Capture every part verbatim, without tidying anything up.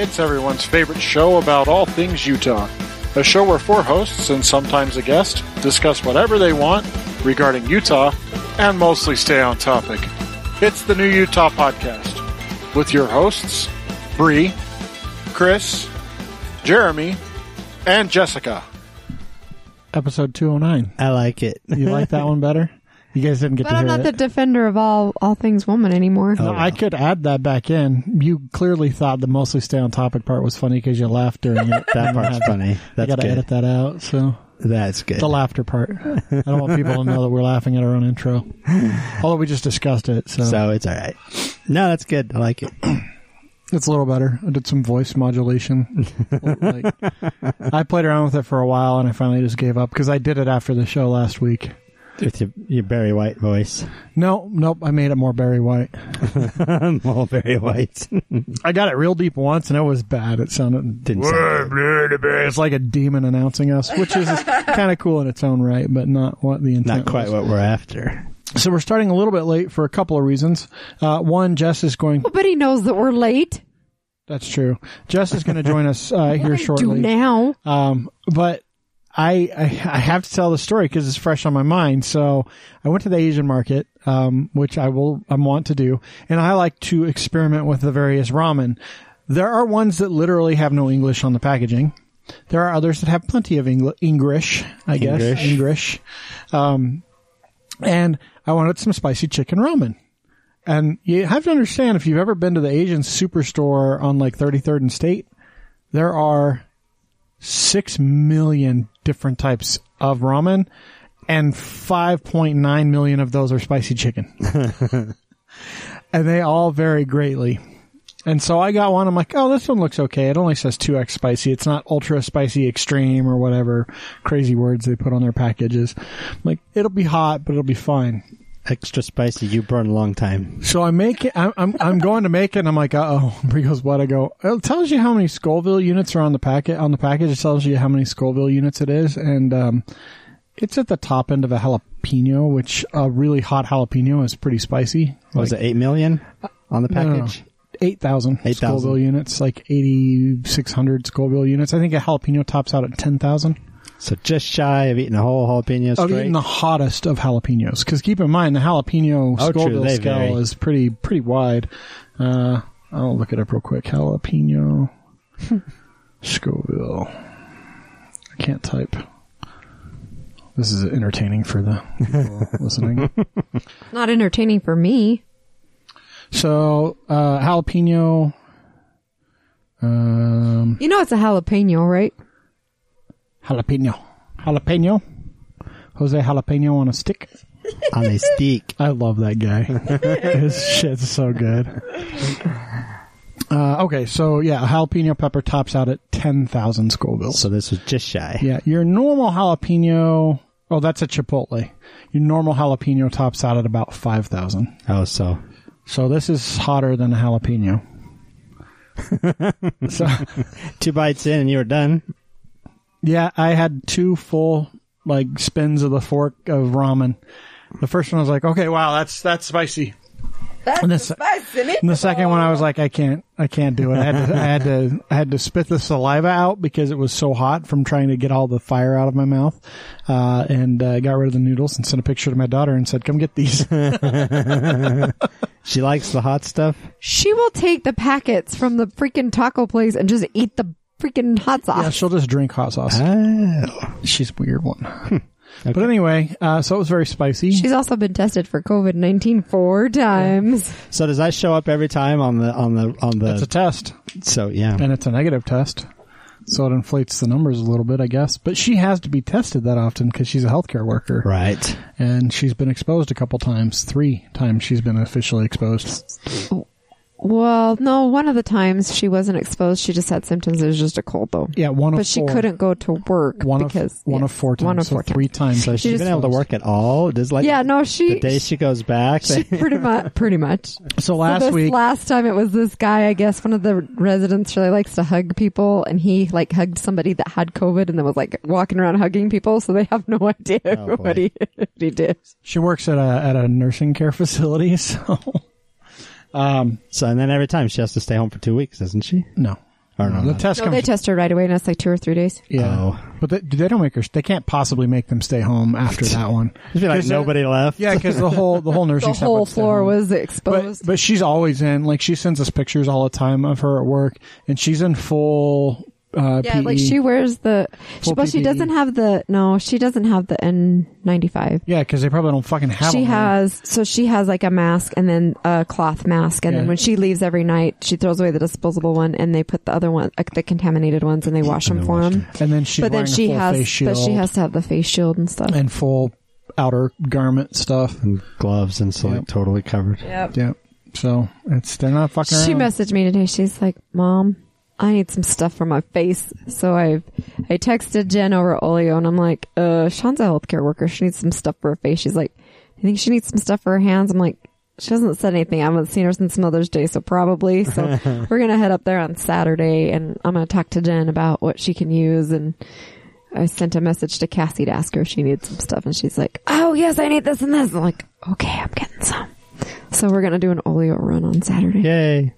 It's everyone's favorite show about all things Utah. A show where four hosts, and sometimes a guest, discuss whatever they want regarding Utah and mostly stay on topic. It's the New Utah Podcast with your hosts, Bree, Chris, Jeremy, and Jessica. Episode two oh nine. I like it. You like that one better? You guys didn't get but to I'm hear it. I'm not the defender of all, all things woman anymore. Oh, no, wow. I could add that back in. You clearly thought the mostly stay on topic part was funny because you laughed during it. That part's funny. That's I got to edit that out. So that's good. The laughter part. I don't want people to know that we're laughing at our own intro. Although we just discussed it. So, so it's all right. No, that's good. I like it. It's a little better. I did some voice modulation. like, I played around with it for a while, and I finally just gave up because I did it after the show last week. With your, your Barry White voice. No, nope. I made it more Barry White. more Barry White. I got it real deep once, and it was bad. It sounded... Didn't sound good. It's like a demon announcing us, which is kind of cool in its own right, but not what the intent Not quite was. What we're after. So we're starting a little bit late for a couple of reasons. Uh, one, Jess is going... Well, but he knows that we're late. That's true. Jess is going to join us uh, here shortly. Do now. Um, but... I, I have to tell the story because it's fresh on my mind. So I went to the Asian market, um, which I will I want to do, and I like to experiment with the various ramen. There are ones that literally have no English on the packaging. There are others that have plenty of Engl- English, I English. guess. English. Um, and I wanted some spicy chicken ramen. And you have to understand, if you've ever been to the Asian superstore on like thirty-third and State, there are six million different types of ramen, and five point nine million of those are spicy chicken. And they all vary greatly. And so I got one. I'm like, oh, this one looks okay. It only says two X spicy. It's not ultra spicy extreme or whatever crazy words they put on their packages. I'm like, it'll be hot, but it'll be fine. Extra spicy. You burn a long time. So I make it. I'm, I'm, I'm going to make it. And I'm like, uh-oh. Bree goes, what? I go, it tells you how many Scoville units are on the packet. On the package, it tells you how many Scoville units it is. And um, it's at the top end of a jalapeno, which a really hot jalapeno is pretty spicy. Was like, it eight million on the package? No, no. eight thousand eight, Scoville units, like eighty-six hundred Scoville units. I think a jalapeno tops out at ten thousand. So just shy of eating a whole jalapeno straight? Of eating the hottest of jalapenos. Because keep in mind, the jalapeno oh, Scoville true, scale vary. is pretty pretty wide. Uh, I'll look it up real quick. Jalapeno Scoville. I can't type. This is entertaining for the people listening. Not entertaining for me. So, uh, jalapeno. Um, you know it's a jalapeno, right? Jalapeno. Jalapeno. Jose Jalapeno on a stick. On a stick. I love that guy. His shit's so good. Uh, okay, so yeah, jalapeno pepper tops out at ten thousand Scoville. So this is just shy. Yeah, your normal jalapeno... Oh, that's a Chipotle. Your normal jalapeno tops out at about five thousand. Oh, so... So this is hotter than a jalapeno. So two bites in and you were done. Yeah, I had two full, like, spins of the fork of ramen. The first one I was like, okay, wow, that's that's spicy. That's and the, spicy. And the second one I was like, I can't, I can't do it. I had to, I had to, I had to spit the saliva out because it was so hot from trying to get all the fire out of my mouth. Uh, and I uh, got rid of the noodles and sent a picture to my daughter and said, come get these. She likes the hot stuff. She will take the packets from the freaking taco place and just eat the freaking hot sauce. Yeah, she'll just drink hot sauce. Oh. She's a weird one. Hmm. Okay. But anyway, uh, so it was very spicy. She's also been tested for covid nineteen four times. Yeah. So does that show up every time on the on the on the? It's a test. So yeah, and it's a negative test, so it inflates the numbers a little bit, I guess. But she has to be tested that often because she's a healthcare worker, right? And she's been exposed a couple times. Three times she's been officially exposed. Well, no, one of the times she wasn't exposed. She just had symptoms. It was just a cold, though. Yeah, one of but four. But she couldn't go to work one because... Of, one yeah, of four times. One of four so times. Three times. So she's she been able to work at all? Does like yeah, no, she... The day she goes back? She they... pretty much. Pretty much. So last so this, week... Last time it was this guy, I guess, one of the residents really likes to hug people, and he, like, hugged somebody that had COVID and then was, like, walking around hugging people, so they have no idea oh, what, he, what he did. She works at a at a nursing care facility, so... Um, so, and then every time she has to stay home for two weeks, doesn't she? No. I don't know. The test no, comes, they test her right away, and that's like two or three days. Yeah, oh. but they, they don't make her. They can't possibly make them stay home after that one. Be like nobody uh, left. Yeah, because the whole the whole nursing the whole floor was exposed. But, but she's always in. Like she sends us pictures all the time of her at work, and she's in full. Uh, yeah, P E. Like she wears the. She, but P P E. She doesn't have the. No, she doesn't have the N ninety-five. Yeah, because they probably don't fucking have. She them has. There. So she has like a mask and then a cloth mask, and yeah. then when she leaves every night, she throws away the disposable one, and they put the other one, like the contaminated ones, and they wash and them they for wash them. them. And then she's but wearing then she a full has, face shield. But she has to have the face shield and stuff, and full outer garment stuff, and gloves, and so yep. like totally covered. Yep. Yep. So it's they're not fucking around. She messaged me today. She's like, "Mom, I need some stuff for my face." So I I texted Jen over Olio, and I'm like, uh, Sean's a healthcare worker. She needs some stuff for her face. She's like, "You think she needs some stuff for her hands?" I'm like, "She hasn't said anything. I haven't seen her since Mother's Day, so probably." So we're going to head up there on Saturday, and I'm going to talk to Jen about what she can use. And I sent a message to Cassie to ask her if she needs some stuff, and she's like, "Oh, yes, I need this and this." I'm like, "Okay, I'm getting some." So we're going to do an Olio run on Saturday. Yay.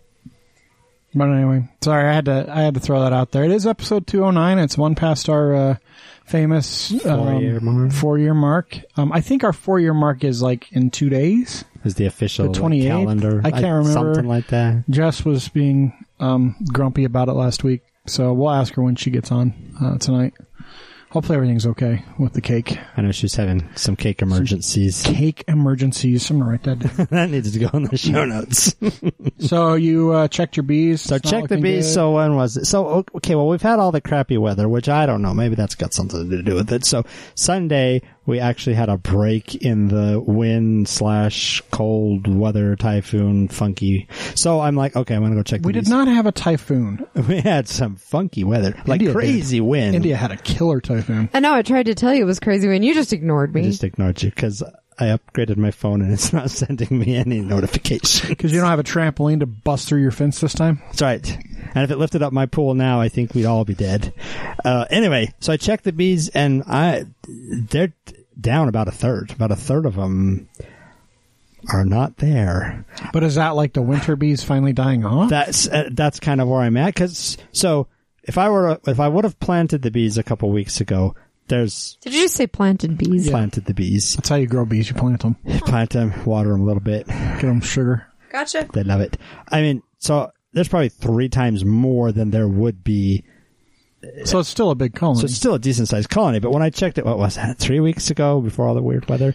But anyway, sorry, I had to I had to throw that out there. It is episode two oh nine. It's one past our uh, famous four-year um, mark. Four-year mark. Um, I think our four-year mark is like in two days. Is the official the like, calendar? I can't I, remember. Something like that. Jess was being um, grumpy about it last week, so we'll ask her when she gets on uh, tonight. Hopefully everything's okay with the cake. I know she's having some cake emergencies. Some cake emergencies. I'm going to write that down. That needs to go in the show notes. So you uh, checked your bees. So check the bees. Good. So when was it? So, okay, well, we've had all the crappy weather, which I don't know. Maybe that's got something to do with it. So Sunday, we actually had a break in the wind slash cold weather typhoon funky. So I'm like, okay, I'm going to go check the We bees. Did not have a typhoon. We had some funky weather, like India crazy did. Wind. India had a killer typhoon. I know. I tried to tell you it was crazy when you just ignored me. I just ignored you because I upgraded my phone and it's not sending me any notifications. Because you don't have a trampoline to bust through your fence this time? That's right. And if it lifted up my pool now, I think we'd all be dead. Uh, anyway, so I checked the bees and I they're down about a third. About a third of them are not there. But is that like the winter bees finally dying off? That's uh, that's kind of where I'm at. Cause, so... If I were, if I would have planted the bees a couple weeks ago, there's. Did you just say planted bees? Yeah. Planted the bees. That's how you grow bees. You plant them. You plant them, water them a little bit, get them sugar. Gotcha. They love it. I mean, so there's probably three times more than there would be. So it's still a big colony. So it's still a decent sized colony. But when I checked it, what was that? Three weeks ago, before all the weird weather,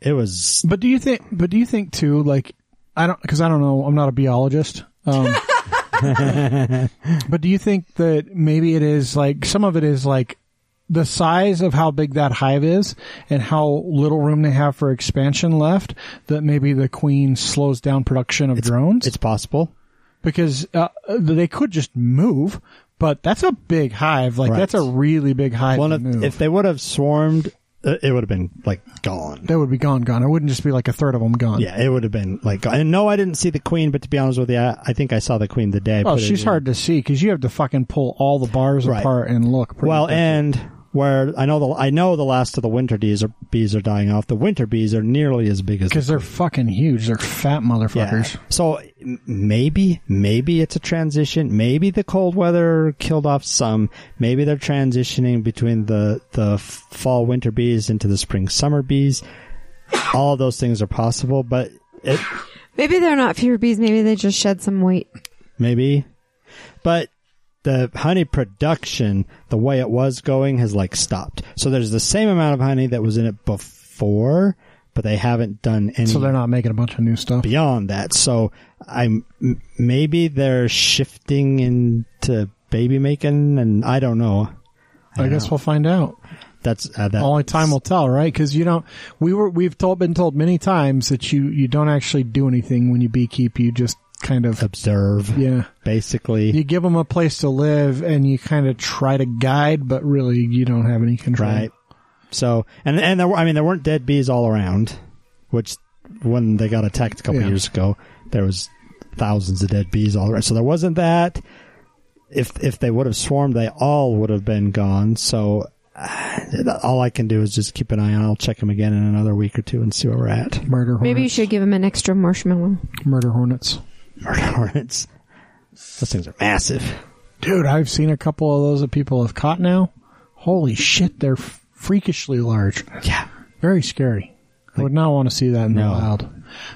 it was. But do you think? But do you think too? Like, I don't, because I don't know. I'm not a biologist. Um, but do you think that maybe it is like some of it is like the size of how big that hive is and how little room they have for expansion left that maybe the queen slows down production of it's, drones? It's possible because uh, they could just move, but that's a big hive. Like right. That's a really big hive. Well, to if, move. If they would have swarmed, it would have been like gone. They would be gone, gone. It wouldn't just be like a third of them gone. Yeah, it would have been like gone. And no, I didn't see the queen, but to be honest with you, I, I think I saw the queen the day. I oh, she's hard to see because you have to fucking pull all the bars right. apart and look. Pretty well, different. And where I know the I know the last of the winter bees are bees are dying off. The winter bees are nearly as big as because the they're fucking huge. They're fat motherfuckers. Yeah. So maybe maybe it's a transition. Maybe the cold weather killed off some. Maybe they're transitioning between the the fall winter bees into the spring summer bees. All of those things are possible, but it, maybe they're not fewer bees. Maybe they just shed some weight. Maybe, but. The honey production, the way it was going, has like stopped. So there's the same amount of honey that was in it before, but they haven't done any. So they're not making a bunch of new stuff beyond that. So I'm maybe they're shifting into baby making, and I don't know. I, I guess know. We'll find out. That's uh, that only time will tell, right? Because you don't. We were we've told been told many times that you you don't actually do anything when you beekeep. You just kind of observe. Yeah. Basically. You give them a place to live and you kind of try to guide, but really you don't have any control. Right. So, and, and there were, I mean, there weren't dead bees all around, which when they got attacked a couple yeah. years ago, there was thousands of dead bees all around. So there wasn't that. If, if they would have swarmed, they all would have been gone. So uh, all I can do is just keep an eye on. I'll check them again in another week or two and see where we're at. Murder hornets. Maybe you should give them an extra marshmallow. Murder hornets. Murder hornets. Those things are massive. Dude, I've seen a couple of those that people have caught now. Holy shit, they're freakishly large. Yeah. Very scary. Like, I would not want to see that in no. the wild.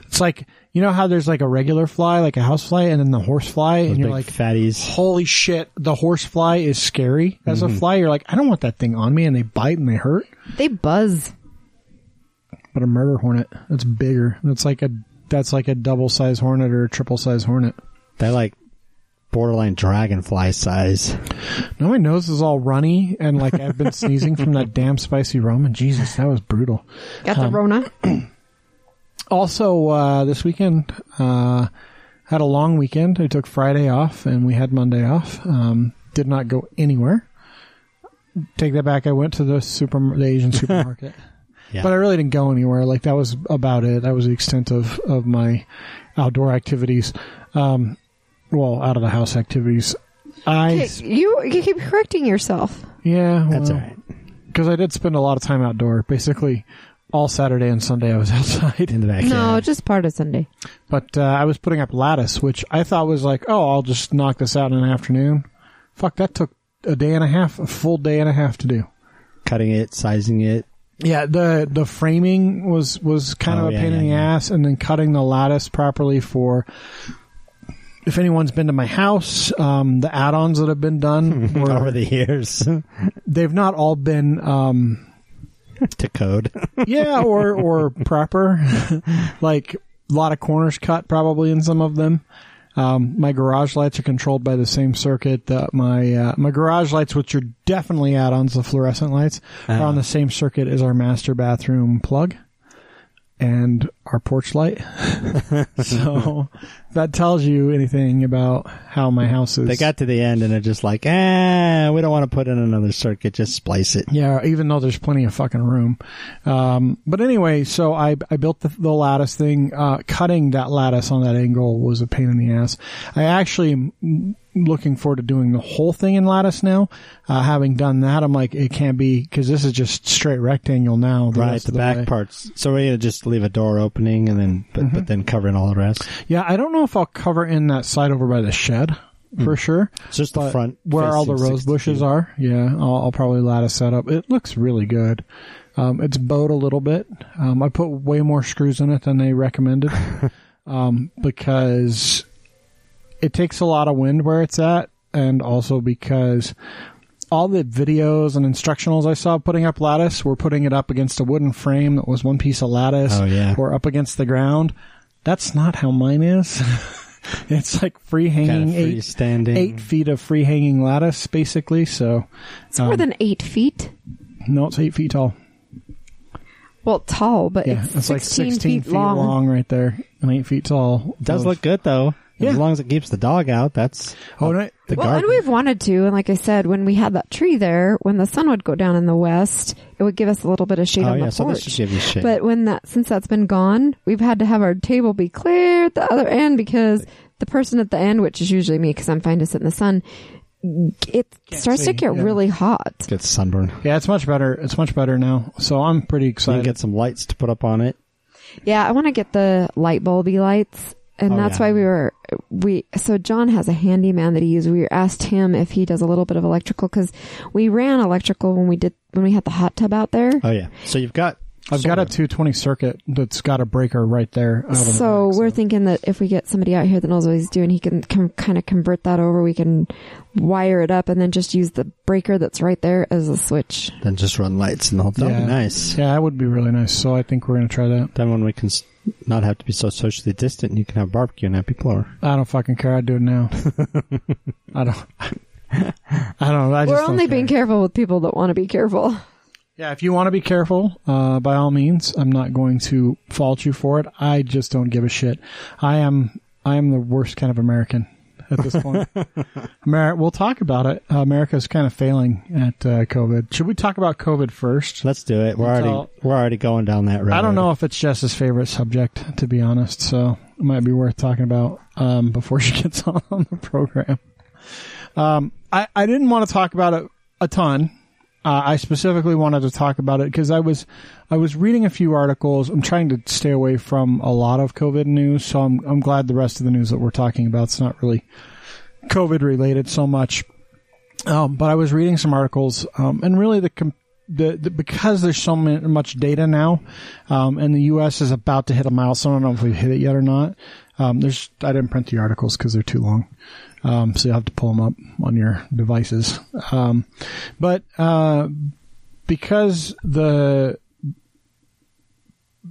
It's like, you know how there's like a regular fly, like a house fly, and then the horse fly, those and you're like, fatties. Holy shit, the horse fly is scary as mm-hmm. a fly. You're like, I don't want that thing on me, and they bite and they hurt. They buzz. But a murder hornet, that's bigger. That's like a that's like a double-size hornet or a triple-size hornet. They're like borderline dragonfly size. Now my nose is all runny, and like I've been sneezing from that damn spicy Roman. Jesus, that was brutal. Got the um, Rona. Also, uh, this weekend, uh, had a long weekend. I took Friday off, and we had Monday off. Um, did not go anywhere. Take that back. I went to the super the Asian supermarket. Yeah. But I really didn't go anywhere. Like, that was about it. That was the extent of, of my outdoor activities. Um, well, out of the house activities. I you you keep correcting yourself. Yeah, well, that's all right. Because I did spend a lot of time outdoor. Basically, all Saturday and Sunday I was outside in the backyard. No, just part of Sunday. But uh, I was putting up lattice, which I thought was like, oh, I'll just knock this out in an afternoon. Fuck, that took a day and a half, a full day and a half to do. Cutting it, sizing it. Yeah, the the framing was, was kind oh, of a yeah, pain yeah, in the yeah. ass, and then cutting the lattice properly for, if anyone's been to my house, um, the add-ons that have been done were, over the years. They've not all been um, to code. Yeah, or, or proper. Like, a lot of corners cut probably in some of them. Um, my garage lights are controlled by the same circuit that my, uh, my garage lights, which are definitely add-ons, the fluorescent lights, uh, are on the same circuit as our master bathroom plug and our porch light. So that tells you anything about how my house is. They got to the end and they're just like, eh, we don't want to put in another circuit. Just splice it. Yeah. Even though there's plenty of fucking room. Um, but anyway, so I, I built the, the lattice thing. Uh, cutting that lattice on that angle was a pain in the ass. I actually am looking forward to doing the whole thing in lattice now. Uh, having done that, I'm like, it can't be, cause this is just straight rectangle now. The right. The, the back way. Parts. So we're going to just leave a door opening and then, but, mm-hmm. but then cover in all the rest. Yeah. I don't know if I'll cover in that side over by the shed for mm. sure. It's just the front where all the rose bushes are. Yeah, I'll, I'll probably lattice that up. It looks really good. Um, it's bowed a little bit. Um, I put way more screws in it than they recommended um, because it takes a lot of wind where it's at, and also because all the videos and instructionals I saw putting up lattice were putting it up against a wooden frame that was one piece of lattice oh, yeah. or up against the ground. That's not how mine is. It's like free hanging, kind of eight, eight feet of free hanging lattice, basically. So it's um, more than eight feet. No, it's eight feet tall. Well, tall, but yeah, it's, it's sixteen like sixteen feet, feet long. long right there, and eight feet tall. It does of, look good though, yeah. as long as it keeps the dog out. That's oh, no, the well, garden. And we've wanted to, and like I said, when we had that tree there, when the sun would go down in the west, it would give us a little bit of shade oh, on yeah, the so porch. This should give you shade. But when that, since that's been gone, we've had to have our table be clear at the other end because the person at the end, which is usually me, because I'm fine to sit in the sun, it Can't starts see. to get yeah. really hot. Gets sunburn. Yeah, it's much better. It's much better now. So I'm pretty excited. You can get some lights to put up on it. Yeah, I want to get the light bulby lights. And oh, that's yeah. why we were, we, so John has a handyman that he uses. We asked him if he does a little bit of electrical because we ran electrical when we did, when we had the hot tub out there. Oh yeah. So you've got, I've got a two twenty circuit that's got a breaker right there. Out so the back, we're so. thinking that if we get somebody out here that knows what he's doing, he can com- kind of convert that over. We can wire it up and then just use the breaker that's right there as a switch. Then just run lights and the whole thing. Yeah. Nice. Yeah, that would be really nice. So I think we're going to try that. Then when we can st- not have to be so socially distant, and you can have barbecue and happy floor. I don't fucking care. I do it now. I don't. I don't. I just We're only don't being careful with people that want to be careful. Yeah, if you want to be careful, uh, by all means, I'm not going to fault you for it. I just don't give a shit. I am. I am the worst kind of American at this point. Amer- we'll talk about it. Uh, America's kind of failing at uh, COVID. Should we talk about COVID first? Let's do it. We're Until, already we're already going down that road. I don't know if it's Jess's favorite subject, to be honest, so it might be worth talking about um, before she gets on, on the program. Um, I, I didn't want to talk about it a ton. Uh, I specifically wanted to talk about it because I was I was reading a few articles. I'm trying to stay away from a lot of COVID news, so I'm I'm glad the rest of the news that we're talking about is not really COVID related so much. Um, but I was reading some articles, um, and really the, the, the because there's so much data now, um, and the U S is about to hit a milestone. I don't know if we've hit it yet or not. Um, there's I didn't print the articles because they're too long, um, so you'll have to pull them up on your devices. Um, but uh, because the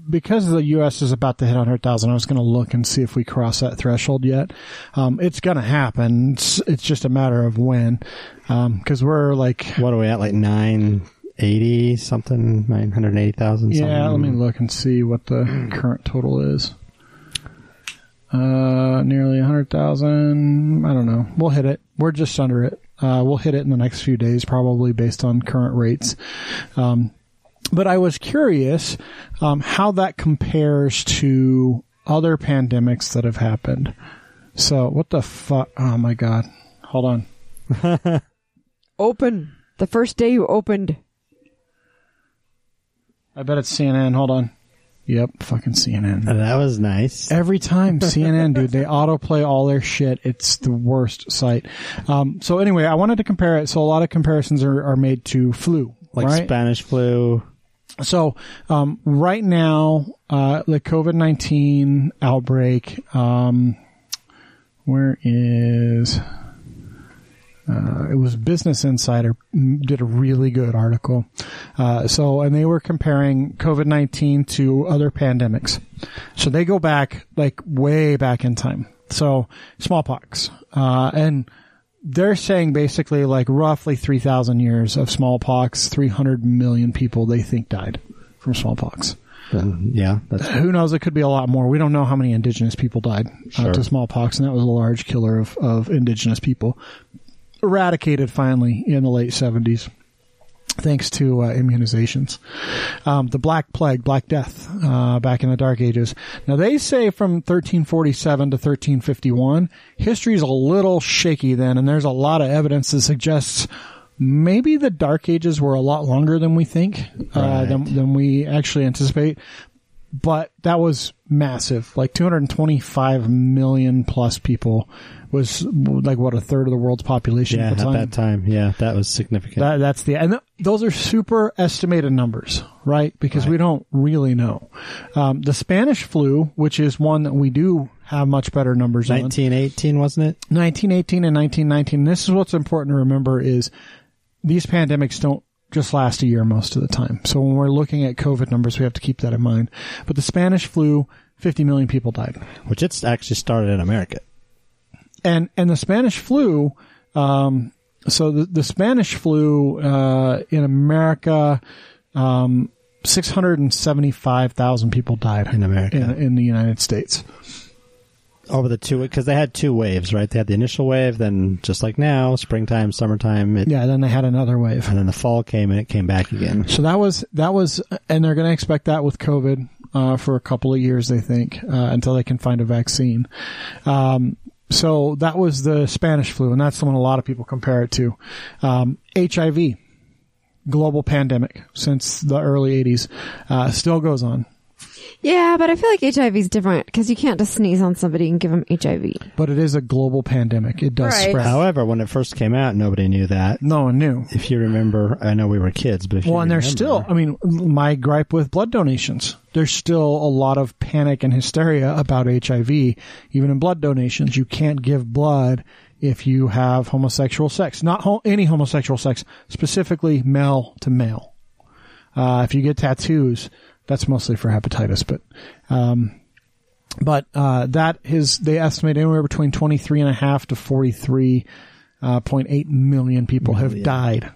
Because the U S is about to hit one hundred thousand, I was going to look and see if we cross that threshold yet. Um, it's going to happen. It's, it's just a matter of when. Um, cause we're like, what are we at? Like nine eighty something, nine hundred eighty thousand. Yeah. Let me look and see what the current total is. Uh, nearly a hundred thousand. I don't know. We'll hit it. We're just under it. Uh, we'll hit it in the next few days, probably based on current rates. Um, But I was curious um, how that compares to other pandemics that have happened. So what the fuck? Oh, my God. Hold on. Open. The first day you opened. I bet it's C N N. Hold on. Yep, fucking C N N. That was nice. Every time C N N, dude, they autoplay all their shit. It's the worst site. Um, so anyway, I wanted to compare it. So a lot of comparisons are, are made to flu. Like right? Spanish flu. So, um, right now, uh, the COVID nineteen outbreak, um, where is, uh, it was Business Insider did a really good article. Uh, so, and they were comparing COVID nineteen to other pandemics. So they go back, like, way back in time. So, smallpox, uh, and, they're saying basically like roughly three thousand years of smallpox, three hundred million people they think died from smallpox. Um, yeah. That's Who knows? It could be a lot more. We don't know how many indigenous people died sure. uh, to smallpox, and that was a large killer of, of indigenous people. Eradicated finally in the late seventies. Thanks to uh, immunizations. Um, the Black Plague, Black Death, uh, back in the Dark Ages. Now, they say from thirteen forty-seven to thirteen fifty-one, history's a little shaky then, and there's a lot of evidence that suggests maybe the Dark Ages were a lot longer than we think, uh, right. than, than we actually anticipate. But that was massive. Like two hundred twenty-five million plus people was like, what, a third of the world's population yeah, at the time? Yeah, at that time. Yeah, that was significant. That, that's the, and th- those are super estimated numbers, right? Because right. we don't really know. Um, the Spanish flu, which is one that we do have much better numbers on. nineteen eighteen, wasn't it? nineteen eighteen and nineteen nineteen. This is what's important to remember is these pandemics don't just last a year most of the time. So when we're looking at COVID numbers, we have to keep that in mind. But the Spanish flu, fifty million people died. Which it's actually started in America. And, and the Spanish flu, um, so the, the Spanish flu, uh, in America, um, six hundred seventy-five thousand people died in America, in, in the United States. Over the two, because they had two waves, right? They had the initial wave, then just like now, springtime, summertime. It, yeah, then they had another wave, and then the fall came, and it came back again. So that was that was, and they're going to expect that with COVID uh, for a couple of years, they think, uh, until they can find a vaccine. Um, so that was the Spanish flu, and that's the one a lot of people compare it to. Um, H I V, global pandemic since the early eighties, uh, still goes on. Yeah, but I feel like H I V is different because you can't just sneeze on somebody and give them H I V. But it is a global pandemic. It does right. spread. However, when it first came out, nobody knew that. No one knew. If you remember, I know we were kids, but if well, you and remember, there's still, I mean, my gripe with blood donations, there's still a lot of panic and hysteria about H I V. Even in blood donations, you can't give blood if you have homosexual sex. Not ho- any homosexual sex, specifically male to male. Uh, if you get tattoos... That's mostly for hepatitis, but, um, but, uh, that is, they estimate anywhere between twenty-three and a half to forty-three point eight million people have yeah. died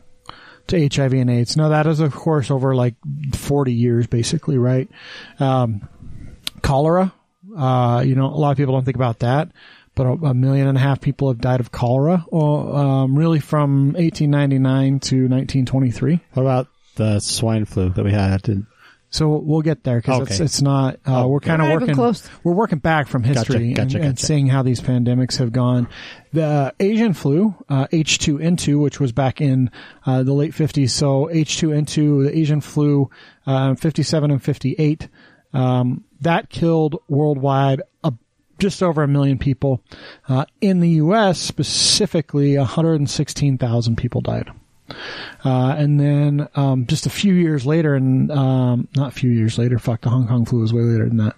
to H I V and AIDS. Now that is, of course, over like forty years, basically, right? Um, cholera, uh, you know, a lot of people don't think about that, but a, a million and a half people have died of cholera, or, um, really from eighteen ninety-nine to nineteen twenty-three. What about the swine flu that we had to? So we'll get there because okay. it's, it's not, uh, oh, we're kind of working, close. we're working back from history gotcha, gotcha, and, and gotcha. seeing how these pandemics have gone. The Asian flu, uh, H two N two, which was back in, uh, the late fifties. So H two N two, the Asian flu, um, fifty-seven and fifty-eight, um, that killed worldwide a just over a million people. Uh, in the U S specifically, one hundred sixteen thousand people died. Uh, and then um, just a few years later, and um, not a few years later, fuck, the Hong Kong flu was way later than that.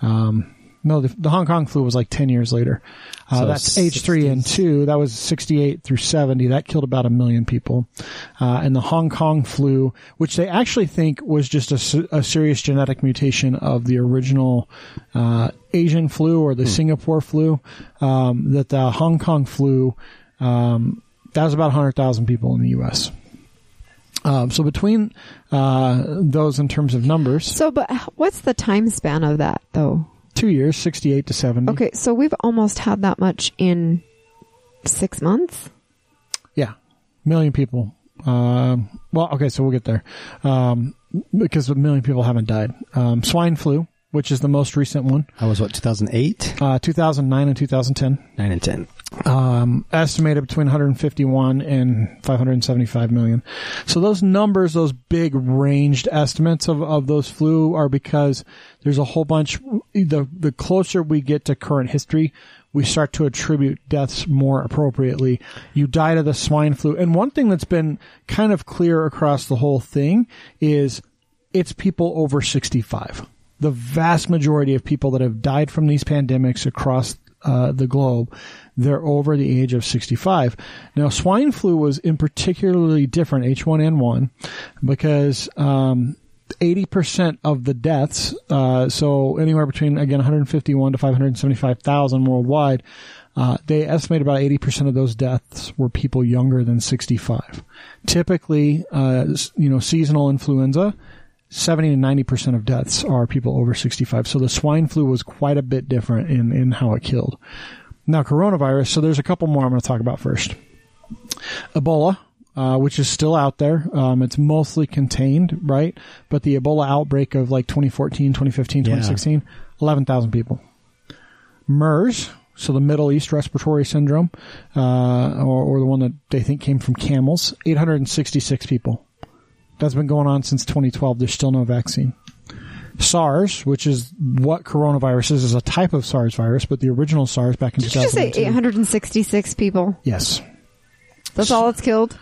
Um, no, the, the Hong Kong flu was like ten years later. Uh, so that's H three N two. That was sixty-eight through seventy. That killed about a million people. Uh, and the Hong Kong flu, which they actually think was just a, a serious genetic mutation of the original uh, Asian flu or the hmm. Singapore flu, um, that the Hong Kong flu, um, that was about one hundred thousand people in the U S. Um, so between uh, those in terms of numbers. So but what's the time span of that, though? Two years, sixty-eight to seventy. Okay, so we've almost had that much in six months? Yeah, million people. Um, well, okay, so we'll get there. Um, because a million people haven't died. Um, swine flu, which is the most recent one. That was what, two thousand eight? Uh, two thousand nine and two thousand ten. nine and ten. Um, estimated between one hundred fifty-one and five hundred seventy-five million. So those numbers, those big ranged estimates of, of those flu are because there's a whole bunch, the, the closer we get to current history, we start to attribute deaths more appropriately. You died of the swine flu. And one thing that's been kind of clear across the whole thing is it's people over sixty-five. The vast majority of people that have died from these pandemics across uh, the globe, they're over the age of sixty-five. Now, swine flu was in particularly different, H one N one, because um, eighty percent of the deaths, uh, so anywhere between, again, one hundred fifty-one to five hundred seventy-five thousand worldwide, uh, they estimate about eighty percent of those deaths were people younger than sixty-five. Typically, uh, you know, seasonal influenza, seventy to ninety percent of deaths are people over sixty-five. So the swine flu was quite a bit different in, in how it killed. Now, coronavirus. So there's a couple more I'm going to talk about first. Ebola, uh, which is still out there. Um, it's mostly contained, right? But the Ebola outbreak of like twenty fourteen, twenty fifteen, twenty sixteen, yeah. eleven thousand people. MERS. So the Middle East Respiratory Syndrome, uh, or, or the one that they think came from camels, eight hundred sixty-six people. That's been going on since twenty twelve. There's still no vaccine. SARS, which is what coronavirus is, is a type of SARS virus, but the original SARS back in two thousand two. Did you just say eight hundred sixty-six people? Yes. That's all it's killed?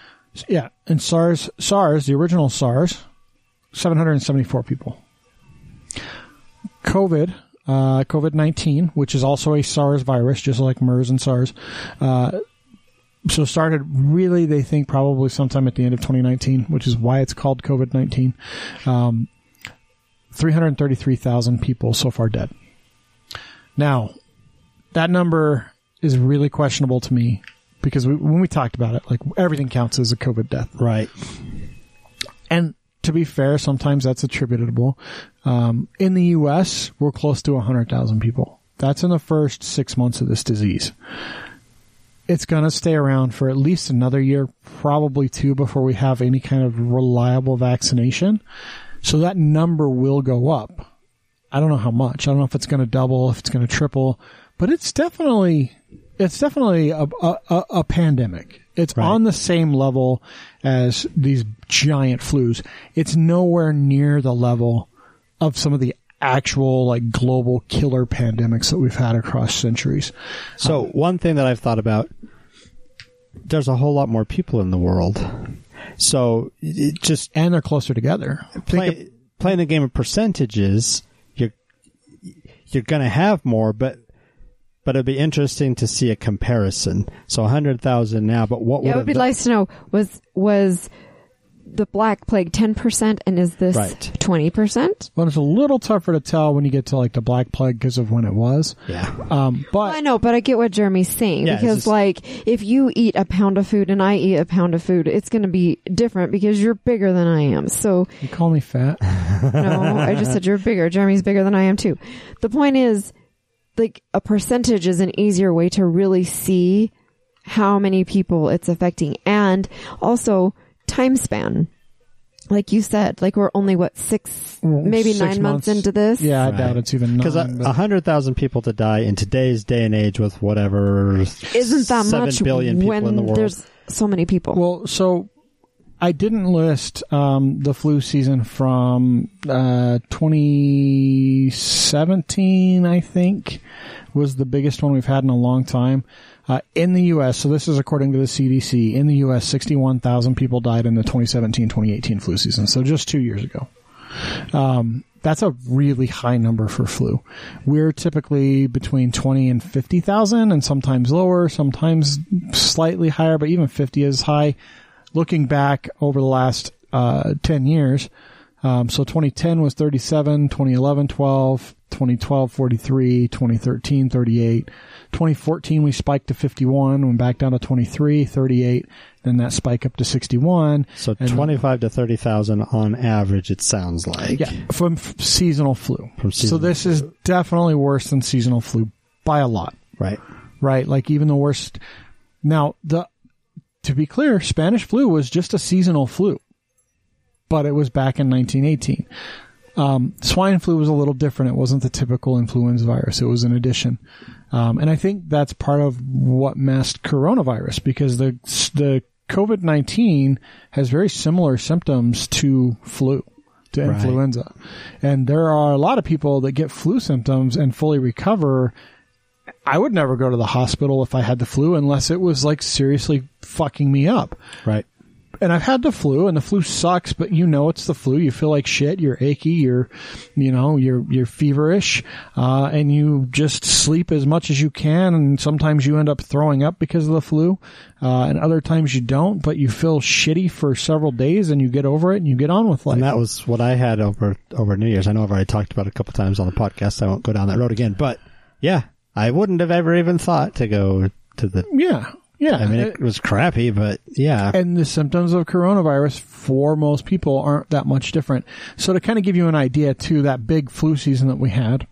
Yeah. And SARS, SARS, the original SARS, seven hundred seventy-four people. COVID, uh, COVID nineteen, which is also a SARS virus, just like MERS and SARS, uh, So started really, they think, probably sometime at the end of twenty nineteen, which is why it's called COVID nineteen. Um, three hundred thirty-three thousand people so far dead. Now, that number is really questionable to me because we, when we talked about it, like everything counts as a COVID death. Right. And to be fair, sometimes that's attributable. Um, in the U S, we're close to one hundred thousand people. That's in the first six months of this disease. It's going to stay around for at least another year, probably two, before we have any kind of reliable vaccination. So that number will go up. I don't know how much. I don't know if it's going to double, if it's going to triple, but it's definitely, it's definitely a, a, a pandemic. It's right. On the same level as these giant flus. It's nowhere near the level of some of the actual like global killer pandemics that we've had across centuries. So um, one thing that I've thought about, there's a whole lot more people in the world. So it just, and they're closer together. Play, of, playing the game of percentages, you're, you're going to have more, but, but it'd be interesting to see a comparison. So one hundred thousand now, but what yeah, would it be nice to know was, was, the Black Plague ten percent, and is this right. twenty percent? Well, it's a little tougher to tell when you get to like the Black Plague because of when it was. Yeah. Um, but well, I know, but I get what Jeremy's saying yeah, because just, like if you eat a pound of food and I eat a pound of food, it's going to be different because you're bigger than I am. So you call me fat? No, I just said you're bigger. Jeremy's bigger than I am too. The point is like a percentage is an easier way to really see how many people it's affecting. And also, time span, like you said, like we're only what six, maybe six nine months. months into this. Yeah, I right. doubt it's even because a hundred thousand people to die in today's day and age with whatever isn't that seven much billion people when in the world. There's so many people. Well, so I didn't list um, the flu season from uh, twenty seventeen, I think, was the biggest one we've had in a long time. Uh, in the U S, so this is according to the C D C, in the U S, sixty-one thousand people died in the twenty seventeen twenty eighteen flu season, so just two years ago. Um, that's a really high number for flu. We're typically between twenty and fifty thousand, and sometimes lower, sometimes slightly higher, but even fifty is high. Looking back over the last uh, ten years, um, so twenty ten was thirty-seven, twenty eleven, twelve, twenty twelve, forty-three, twenty thirteen, thirty-eight. twenty fourteen, we spiked to fifty-one, went back down to twenty-three, thirty-eight, then that spike up to sixty-one. So twenty-five to thirty thousand on average, it sounds like. Yeah, from f- seasonal flu. From seasonal so this flu. Is definitely worse than seasonal flu by a lot. Right. Right, like even the worst. Now, the... To be clear, Spanish flu was just a seasonal flu, but it was back in nineteen eighteen. Um, swine flu was a little different. It wasn't the typical influenza virus. It was an addition. Um, and I think that's part of what masked coronavirus, because the the COVID nineteen has very similar symptoms to flu, to right. influenza. And there are a lot of people that get flu symptoms and fully recover. I would never go to the hospital if I had the flu unless it was like seriously fucking me up. Right. And I've had the flu and the flu sucks, but you know, it's the flu. You feel like shit. You're achy. You're, you know, you're, you're feverish. Uh, and you just sleep as much as you can. And sometimes you end up throwing up because of the flu. Uh, and other times you don't, but you feel shitty for several days and you get over it and you get on with life. And that was what I had over, over New Year's. I know I've already talked about it a couple times on the podcast. So I won't go down that road again, but yeah. I wouldn't have ever even thought to go to the... Yeah, yeah. I mean, it, it was crappy, but yeah. And the symptoms of coronavirus for most people aren't that much different. So to kind of give you an idea, too, that big flu season that we had,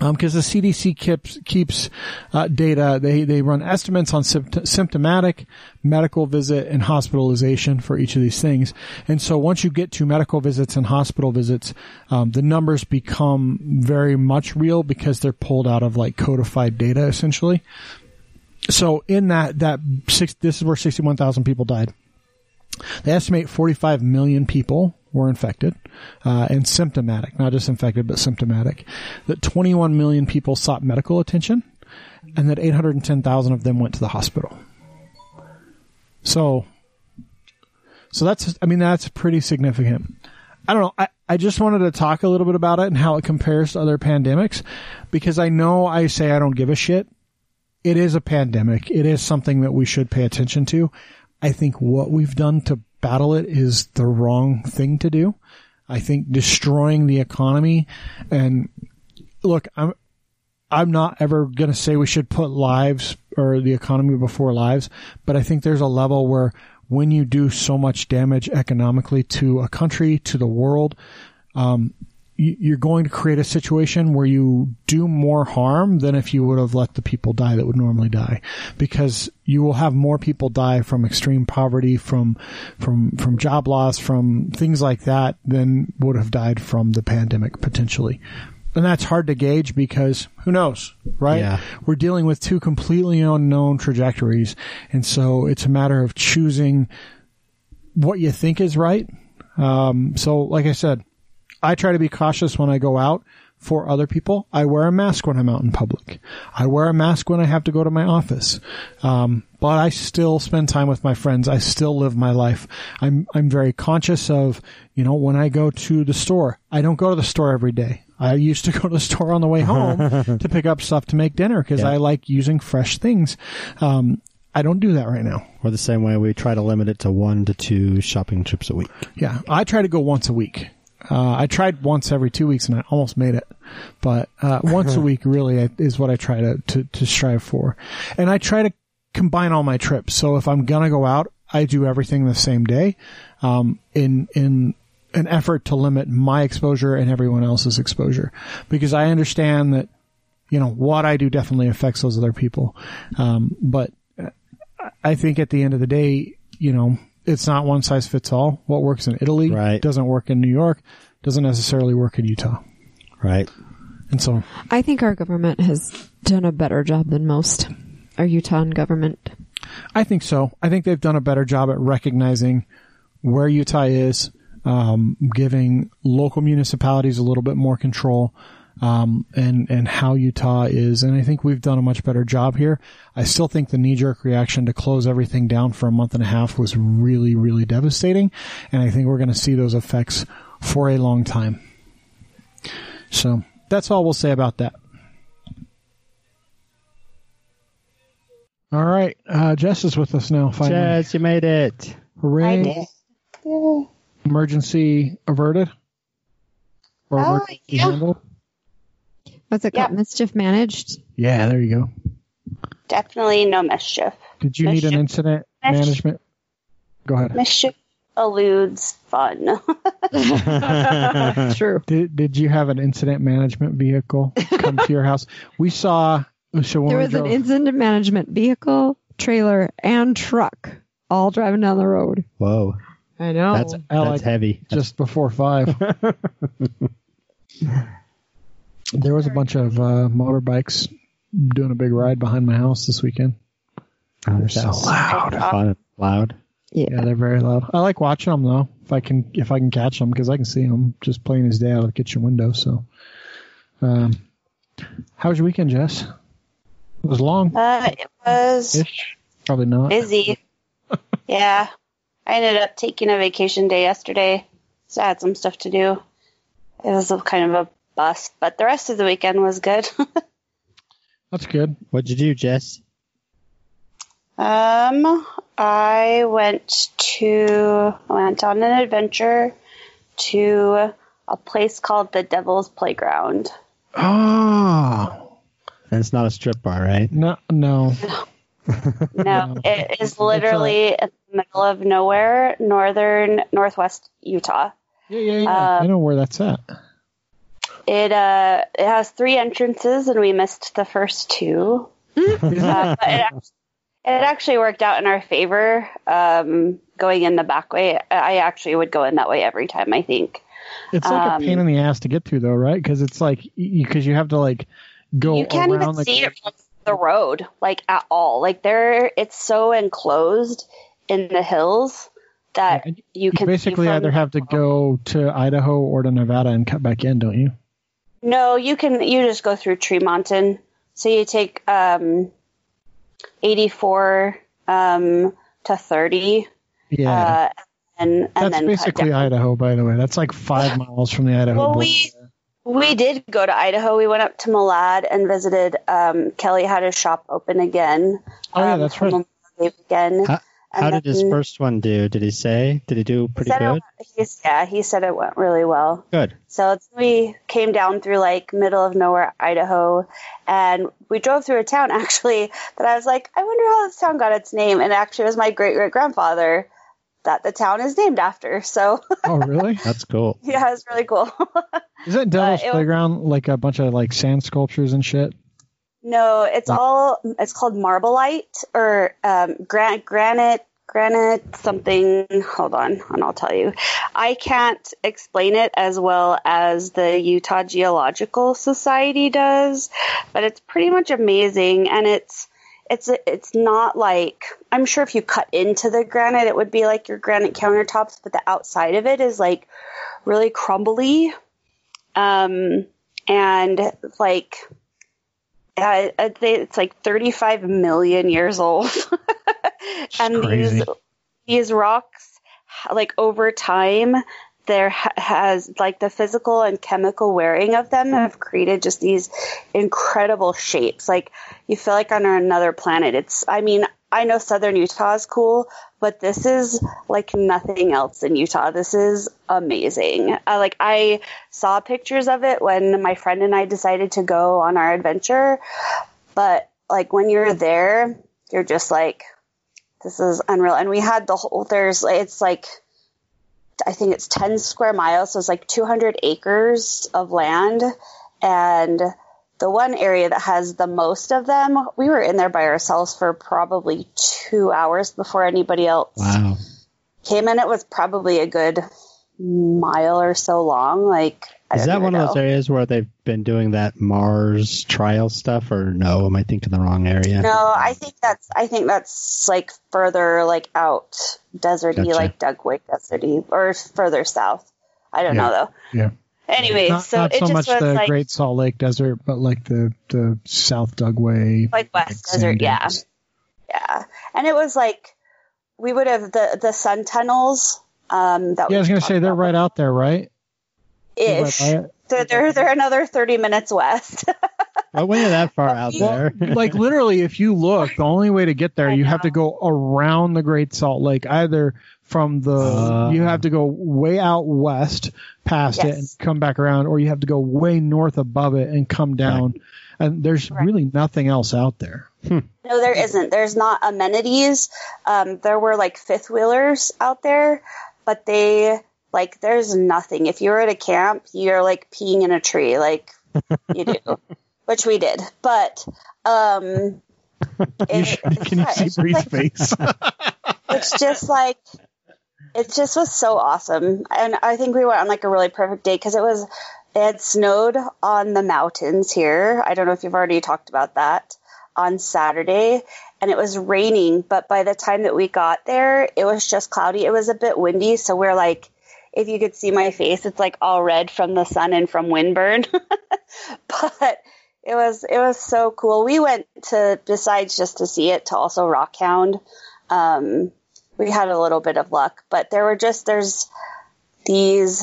because um, the C D C keeps keeps uh, data. They, they run estimates on sympt- symptomatic, medical visit, and hospitalization for each of these things. And so once you get to medical visits and hospital visits, um, the numbers become very much real because they're pulled out of like codified data essentially. So in that, that six, this is where sixty-one thousand people died. They estimate forty-five million people were infected uh, and symptomatic, not just infected, but symptomatic, that twenty-one million people sought medical attention, and that eight hundred ten thousand of them went to the hospital. So, so that's, I mean, that's pretty significant. I don't know. I, I just wanted to talk a little bit about it and how it compares to other pandemics, because I know I say I don't give a shit. It is a pandemic. It is something that we should pay attention to. I think what we've done to battle it is the wrong thing to do. I think destroying the economy, and look, I'm I'm not ever going to say we should put lives or the economy before lives, but I think there's a level where when you do so much damage economically to a country, to the world, um, you're going to create a situation where you do more harm than if you would have let the people die that would normally die, because you will have more people die from extreme poverty, from, from, from job loss, from things like that than would have died from the pandemic potentially. And that's hard to gauge because who knows, right? Yeah. We're dealing with two completely unknown trajectories. And so it's a matter of choosing what you think is right. Um, so like I said, I try to be cautious when I go out for other people. I wear a mask when I'm out in public. I wear a mask when I have to go to my office. Um, but I still spend time with my friends. I still live my life. I'm, I'm very conscious of, you know, when I go to the store, I don't go to the store every day. I used to go to the store on the way home to pick up stuff to make dinner because yeah. I like using fresh things. Um, I don't do that right now. Or the same way we try to limit it to one to two shopping trips a week. Yeah. I try to go once a week. Uh, I tried once every two weeks and I almost made it, but, uh, once a week really is what I try to, to, to strive for. And I try to combine all my trips. So if I'm going to go out, I do everything the same day, um, in, in an effort to limit my exposure and everyone else's exposure, because I understand that, you know, what I do definitely affects those other people. Um, but I think at the end of the day, you know, it's not one size fits all. What works in Italy right. doesn't work in New York, doesn't necessarily work in Utah. Right. And so I think our government has done a better job than most. Our Utah government. I think so. I think they've done a better job at recognizing where Utah is, um, giving local municipalities a little bit more control, um, and, and how Utah is. And I think we've done a much better job here. I still think the knee-jerk reaction to close everything down for a month and a half was really, really devastating. And I think we're going to see those effects for a long time. So that's all we'll say about that. All right. Uh, Jess is with us now. Finally. Jess, you made it. Hooray. I did. Yeah. Emergency averted? Or oh, emergency yeah. handled? What's it yep. called? Mischief managed? Yeah, there you go. Definitely no mischief. Did you mischief. need an incident mischief. management? Go ahead. Mischief eludes fun. True. Did, did you have an incident management vehicle come to your house? We saw... So there was drove, an incident management vehicle, trailer, and truck all driving down the road. Whoa. I know. That's, that's Alec, heavy. Just before five. There was a bunch of uh, motorbikes doing a big ride behind my house this weekend. Oh, they're so loud. Loud. loud. Yeah. yeah, they're very loud. I like watching them, though, if I can if I can catch them, because I can see them just plain as day out of the kitchen window. So, um, how was your weekend, Jess? It was long. Uh, it was Ish. Probably not. Busy. Yeah. I ended up taking a vacation day yesterday, so I had some stuff to do. It was a, kind of a bust, but the rest of the weekend was good. That's good. What'd you do, Jess? Um, I went to went on an adventure to a place called the Devil's Playground. Oh. And it's not a strip bar, right? No. No, no it is literally a, in the middle of nowhere, northern, northwest Utah. Yeah, yeah, yeah. Um, I know where that's at. It uh, it has three entrances, and we missed the first two. uh, but it, actually, it actually worked out in our favor, um, going in the back way. I actually would go in that way every time, I think. It's like um, a pain in the ass to get to, though, right? Because it's like – because you have to, like – Go you can't even the- see it from the road, like at all. Like there, it's so enclosed in the hills that yeah, you, you can basically either have to go to Idaho or to Nevada and cut back in, don't you? No, you can. You just go through Tremonton. So you take um, eighty-four um, to thirty. Yeah. Uh, and, and that's then basically Idaho, by the way. That's like five miles from the Idaho well, border. We- We did go to Idaho. We went up to Malad and visited. Um, Kelly had his shop open again. Oh, yeah, that's um, right. Again. How, how did his first one do? Did he say? Did he do pretty good? It, he, yeah, he said it went really well. Good. So we came down through, like, middle of nowhere Idaho, and we drove through a town, actually, that I was like, I wonder how this town got its name. And actually, it was my great-great-grandfather that the town is named after. So. Oh, really? That's cool. Yeah, it's really cool. Is that Devil's uh, Playground was, like a bunch of like sand sculptures and shit? No, it's oh. all it's called marbleite or um, gran- granite, granite something. Hold on, and I'll tell you. I can't explain it as well as the Utah Geological Society does, but it's pretty much amazing, and it's. It's it's not like – I'm sure if you cut into the granite, it would be like your granite countertops, but the outside of it is like really crumbly. Um, and like uh, it's like thirty-five million years old. And crazy. these these rocks, like over time, there has like the physical and chemical wearing of them have created just these incredible shapes. Like you feel like on another planet. It's, I mean, I know Southern Utah is cool, but this is like nothing else in Utah. This is amazing. Uh, like I saw pictures of it when my friend and I decided to go on our adventure, but like when you're there, you're just like, this is unreal. And we had the whole, there's, it's like, I think it's ten square miles, so it's like two hundred acres of land, and the one area that has the most of them, we were in there by ourselves for probably two hours before anybody else wow. came in. It was probably a good mile or so long. Like Is that one of those areas where they've been doing that Mars trial stuff, or no? Am I thinking the wrong area? No, I think that's I think that's like further like out deserty, gotcha. Like Dugwick deserty, or further south. I don't yeah. know though. Yeah. Anyway, not, so not it so just much was the like, Great Salt Lake Desert, but like the, the South Dugway, like West Desert, yeah, yeah. And it was like we would have the the sun tunnels. Um, that yeah, I was gonna say they're right out there, right? Ish. They're they're, they're another thirty minutes west. Well, we ain't that far out well, there. Like literally, if you look, the only way to get there, I you know. have to go around the Great Salt Lake, either. From the, uh, you have to go way out west past yes. it and come back around, or you have to go way north above it and come down. Right. And there's right. really nothing else out there. Hmm. No, there isn't. There's not amenities. Um, there were like fifth wheelers out there, but they like there's nothing. If you were at a camp, you're like peeing in a tree, like you do, which we did. But um, it, should, it, can yeah, you see Bree's like, face? It's just like. It just was so awesome. And I think we went on like a really perfect day because it was, it had snowed on the mountains here. I don't know if you've already talked about that on Saturday, and it was raining. But by the time that we got there, it was just cloudy. It was a bit windy. So we're like, if you could see my face, it's like all red from the sun and from windburn. But it was, it was so cool. We went to, besides just to see it, to also Rockhound. Um, We had a little bit of luck, but there were just, there's these,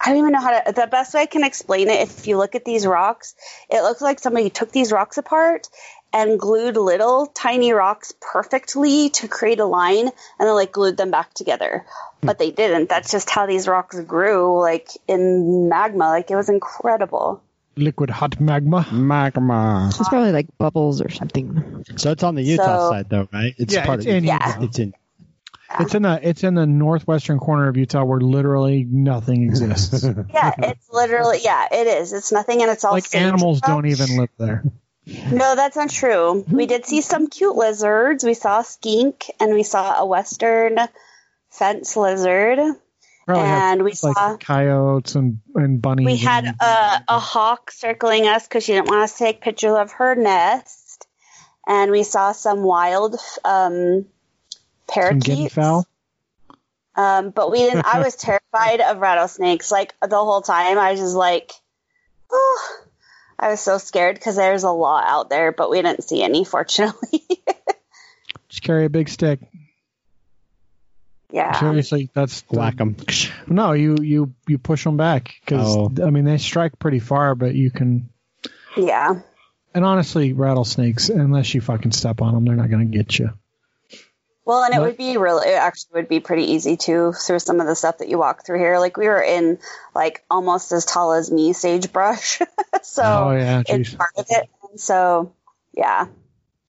I don't even know how to, the best way I can explain it, if you look at these rocks, it looks like somebody took these rocks apart and glued little tiny rocks perfectly to create a line, and then like glued them back together. But they didn't. That's just how these rocks grew, like in magma. Like it was incredible. Liquid hot magma. Magma. It's probably like bubbles or something. So it's on the Utah so, side though, right? It's yeah, part it's of in Utah. Utah. It's in Yeah. It's in the it's in the northwestern corner of Utah where literally nothing exists. Yeah, it's literally yeah, it is. It's nothing, and it's all like animals Utah. Don't even live there. No, that's not true. We did see some cute lizards. We saw a skink, and we saw a western fence lizard, probably and we like saw coyotes and, and bunnies. We had and, a, a hawk circling us because she didn't want us to take pictures of her nest, and we saw some wild. Um, Parakeets, um, but we didn't. I was terrified of rattlesnakes, like the whole time. I was just like, oh, I was so scared because there's a lot out there, but we didn't see any, fortunately. Just carry a big stick. Yeah, seriously, that's whack them. No, you you you push them back because oh. I mean they strike pretty far, but you can. Yeah. And honestly, rattlesnakes, unless you fucking step on them, they're not going to get you. Well, and it would be really, it actually would be pretty easy too through some of the stuff that you walk through here. Like we were in like almost as tall as me sagebrush, so oh, yeah, it's part of it. And so yeah,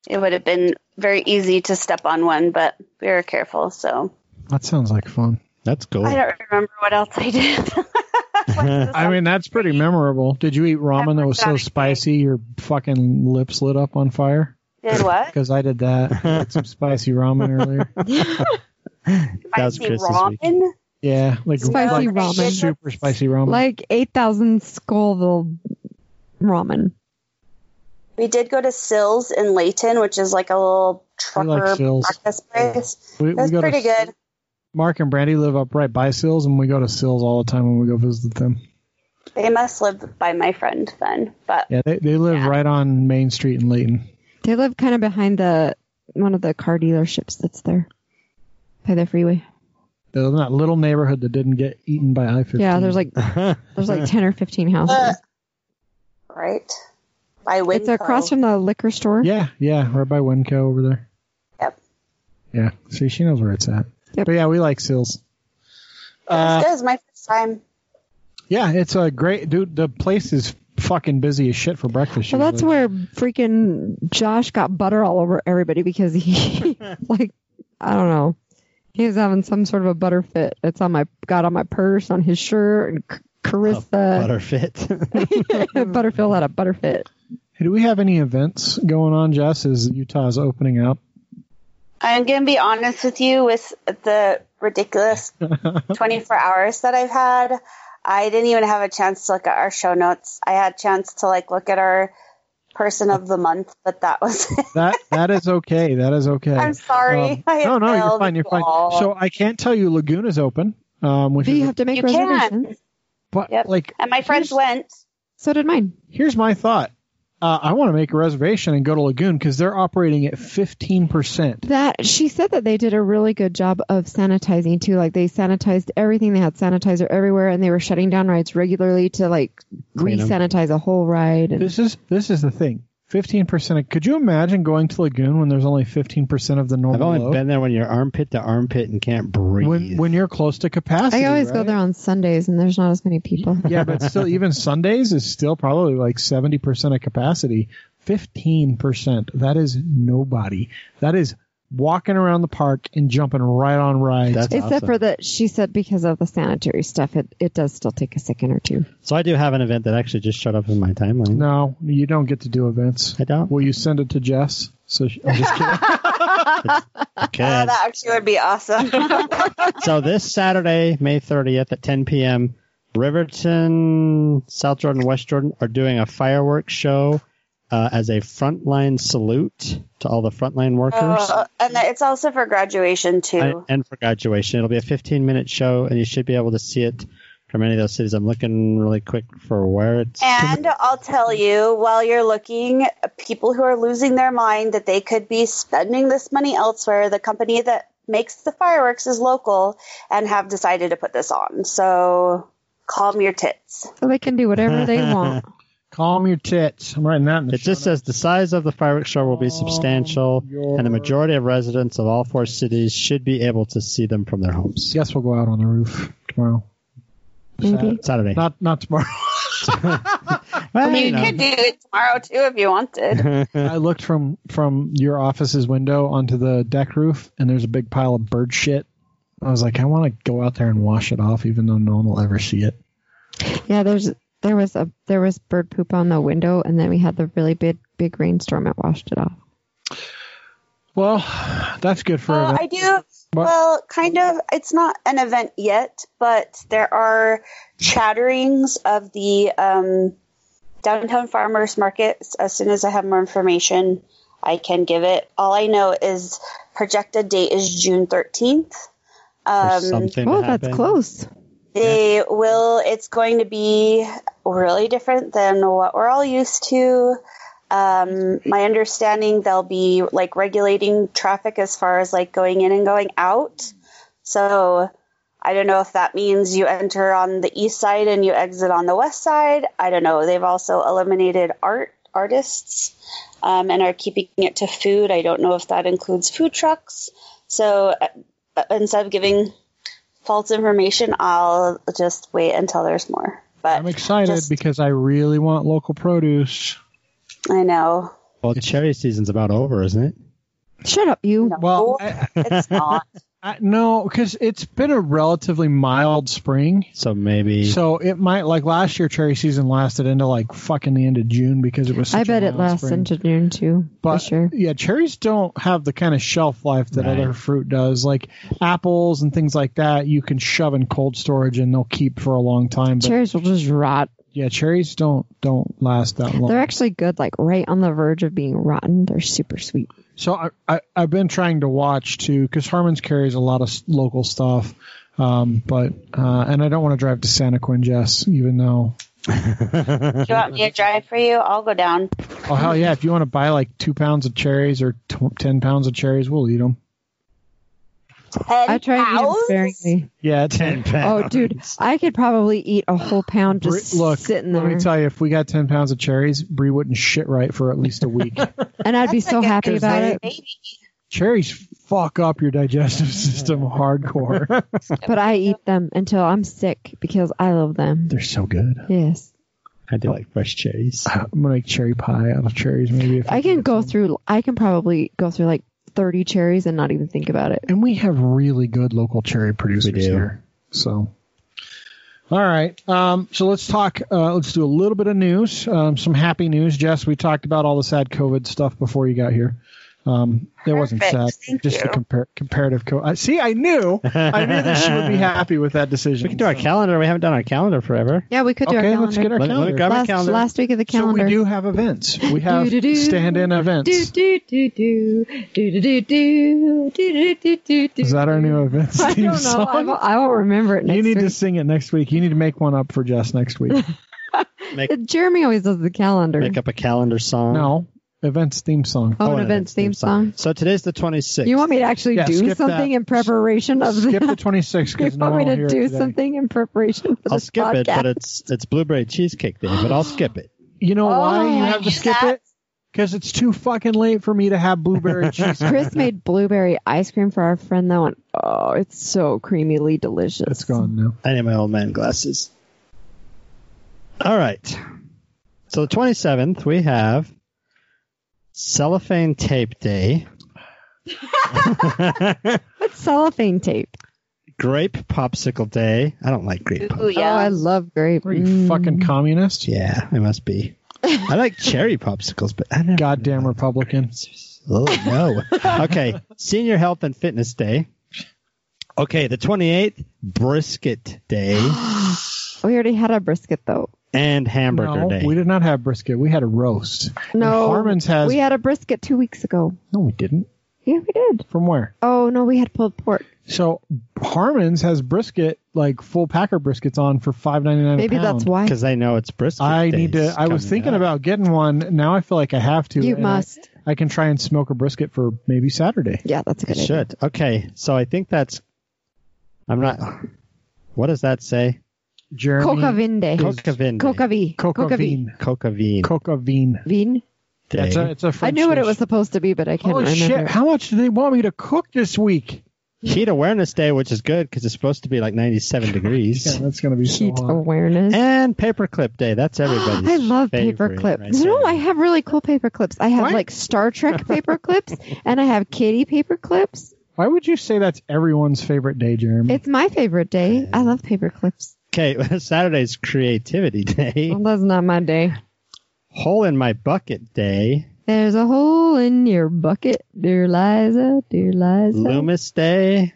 it would have been very easy to step on one, but we were careful. So that sounds like fun. That's cool. I don't remember what else I did. I mean, that's pretty memorable. Did you eat ramen that was so spicy your fucking lips lit up on fire? Did what? Because I did that. I had some spicy ramen earlier. That was Chris's ramen? Week. Yeah, like spicy like ramen, super spicy ramen, like eight thousand Scoville ramen. We did go to Sills in Layton, which is like a little trucker like breakfast place. Yeah. We, it was we pretty to, good. Mark and Brandy live up right by Sills, and we go to Sills all the time when we go visit them. They must live by my friend then, but yeah, they they live yeah. right on Main Street in Layton. They live kind of behind the one of the car dealerships that's there by the freeway. They're in that little neighborhood that didn't get eaten by I fifteen. Yeah, there's like there's like ten or fifteen houses. Uh, right by Winco. It's across from the liquor store. Yeah, yeah, right by Winco over there. Yep. Yeah, see, she knows where it's at. Yep. But yeah, we like Sills. Uh, this is my first time. Yeah, it's a great dude. The place is. Fucking busy as shit for breakfast. Well, usually. That's where freaking Josh got butter all over everybody because he, like, I don't know, he was having some sort of a butter fit. It's on my got on my purse, on his shirt, and C- Carissa. A butter fit. Butterfield had a butter fit. Hey, do we have any events going on, Jess? Is Utah's opening up? I'm gonna be honest with you with the ridiculous twenty-four hours that I've had. I didn't even have a chance to look at our show notes. I had a chance to like look at our person of the month, but that was it. that that is okay. That is okay. I'm sorry. Um, I no, no, you're fine. You're fine. So I can't tell you. Lagoon is open. Um, which you is, have to make you reservations. Can. But yep. like, and my friends went. So did mine. Here's my thought. Uh, I want to make a reservation and go to Lagoon because they're operating at fifteen percent. That she said that they did a really good job of sanitizing too. Like they sanitized everything. They had sanitizer everywhere, and they were shutting down rides regularly to like re-sanitize a whole ride. And... This is this is the thing. fifteen percent. Could you imagine going to Lagoon when there's only fifteen percent of the normal? I've only load? been there when you're armpit to armpit and can't breathe. When, when you're close to capacity. I always right? go there on Sundays and there's not as many people. Yeah, but still, even Sundays is still probably like seventy percent of capacity. fifteen percent. That is nobody. That is walking around the park and jumping right on rides. That's Except awesome. for that, she said because of the sanitary stuff, it, it does still take a second or two. So I do have an event that actually just showed up in my timeline. No, you don't get to do events. I don't. Will you send it to Jess? So she, I'm just kidding. Okay. Oh, that actually would be awesome. So this Saturday, May thirtieth at ten p.m., Riverton, South Jordan, West Jordan are doing a fireworks show. Uh, as a frontline salute to all the frontline workers. Oh, and it's also for graduation, too. I, and for graduation. It'll be a fifteen-minute show, and you should be able to see it from any of those cities. I'm looking really quick for where it's... And I'll tell you, while you're looking, people who are losing their mind that they could be spending this money elsewhere, the company that makes the fireworks is local and have decided to put this on. So calm your tits. So they can do whatever they want. Calm your tits. I'm writing that in the It just says the size of the fireworks show will be substantial, your... and the majority of residents of all four cities should be able to see them from their homes. Yes, we'll go out on the roof tomorrow. Maybe. Saturday. Not not tomorrow. well, I mean, you know. could do it tomorrow, too, if you wanted. I looked from, from your office's window onto the deck roof, and there's a big pile of bird shit. I was like, I want to go out there and wash it off, even though no one will ever see it. Yeah, there's... There was a there was bird poop on the window, and then we had the really big big rainstorm that washed it off. Well, that's good for uh, I do. What? Well, kind of. It's not an event yet, but there are chatterings of the um, downtown farmers markets. As soon as I have more information, I can give it. All I know is projected date is June thirteenth. Um, something oh, that's close. They will, it's going to be really different than what we're all used to. Um, my understanding, they'll be like regulating traffic as far as like going in and going out. So I don't know if that means you enter on the east side and you exit on the west side. I don't know. They've also eliminated art artists um, and are keeping it to food. I don't know if that includes food trucks. So uh, instead of giving... false information, I'll just wait until there's more. But I'm excited just, because I really want local produce. I know. Well, cherry season's about over, isn't it? Shut up, you. No, well, I, it's not. I, no, because it's been a relatively mild spring. So maybe. So it might, like last year, cherry season lasted into like fucking the end of June because it was such I bet a it lasts spring. into June too, but, for sure. Yeah, cherries don't have the kind of shelf life that right. other fruit does. Like apples and things like that, you can shove in cold storage and they'll keep for a long time. But cherries will just rot. Yeah, cherries don't don't last that long. They're actually good, like right on the verge of being rotten. They're super sweet. So I, I, I've been trying to watch, too, because Harmon's carries a lot of local stuff. Um, but uh, and I don't want to drive to Santa Quinn, Jess, even though. Do you want me to drive for you? I'll go down. Oh, hell yeah. If you want to buy like two pounds of cherries or t- ten pounds of cherries, we'll eat them. Ten I try pounds? to eat them sparingly. Yeah, ten pounds. Oh, dude, I could probably eat a whole pound just Bri- look, sitting there. Let me tell you, if we got ten pounds of cherries, Bree wouldn't shit right for at least a week. And I'd That's be so happy about it. Baby. Cherries fuck up your digestive system hardcore. But I eat them until I'm sick because I love them. They're so good. Yes. I do like fresh cherries. I'm gonna make cherry pie out of cherries. Maybe if I, I can go some. through. I can probably go through like. thirty cherries and not even think about it. And we have really good local cherry producers here. So, all right. Um, so let's talk, uh, let's do a little bit of news. Um, some happy news. Jess, we talked about all the sad COVID stuff before you got here. Um, that wasn't sad. Thank just you. a compar- comparative. Co- I, see, I knew. I knew that she would be happy with that decision. We can do our calendar. We haven't done our calendar forever. Yeah, we could do okay, our calendar. Okay, let's get our let, calendar. Let me grab last, our calendar. Last week of the calendar. So we do have events. We have stand-in events. Do, do, do, do, do, do, do, do, do, do. Is that our new events theme I don't know. Song? I won't remember it next week. You need week. to sing it next week. You need to make one up for Jess next week. Make, Jeremy always does the calendar. Make up a calendar song. No. Events theme song. Oh, an, an events theme, theme song. song. So today's the twenty-sixth. You want me to actually yeah, do something that. in preparation of skip the twenty-sixth? You no want me to do something in preparation for I'll this skip podcast. it, but it's it's blueberry cheesecake day, but I'll skip it. You know oh, why you have to skip that? it? Because it's too fucking late for me to have blueberry cheesecake. Chris made blueberry ice cream for our friend though, and oh, it's so creamily delicious. It's gone now. I need my old man glasses. All right. So the twenty-seventh, we have Cellophane Tape Day. What's cellophane tape? Grape Popsicle Day. I don't like grape popsicle. Yeah. Oh, I love grape. Are you mm. fucking communist? Yeah, I must be. I like cherry popsicles, but I never goddamn Republican. Oh, no. Okay, Senior Health and Fitness Day. Okay, the twenty-eighth, Brisket Day. We already had a brisket, though. And hamburger no, day. We did not have brisket. We had a roast. No. Harmon's has. We had a brisket two weeks ago. No, we didn't. Yeah, we did. From where? Oh, no, we had pulled pork. So Harmon's has brisket, like full packer briskets on for five ninety-nine. Maybe a pound. That's why. Because I know it's brisket. I need to. I was thinking up. about getting one. Now I feel like I have to. You must. I, I can try and smoke a brisket for maybe Saturday. Yeah, that's a good idea. Should. Okay. So I think that's. I'm not. What does that say? Jeremy. Cocavinde. Cocavinde. Cocavine. Cocavine. Cocavine. Cocavine. Vine. That's a, it's a French I knew dish. What it was supposed to be, but I can't Holy remember. Shit. How much do they want me to cook this week? Heat Awareness Day, which is good because it's supposed to be like ninety-seven degrees. Yeah, that's going to be so Heat hot. awareness. And Paperclip Day. That's everybody's I love paperclip. Right you know, I have really cool paperclips. I have what? like Star Trek paperclips, and I have kitty paperclips. Why would you say that's everyone's favorite day, Jeremy? It's my favorite day. I love paperclips. Okay, Saturday's Creativity Day. Well, that's not my day. Hole in My Bucket Day. There's a hole in your bucket, dear Liza, dear Liza. Loomis Day.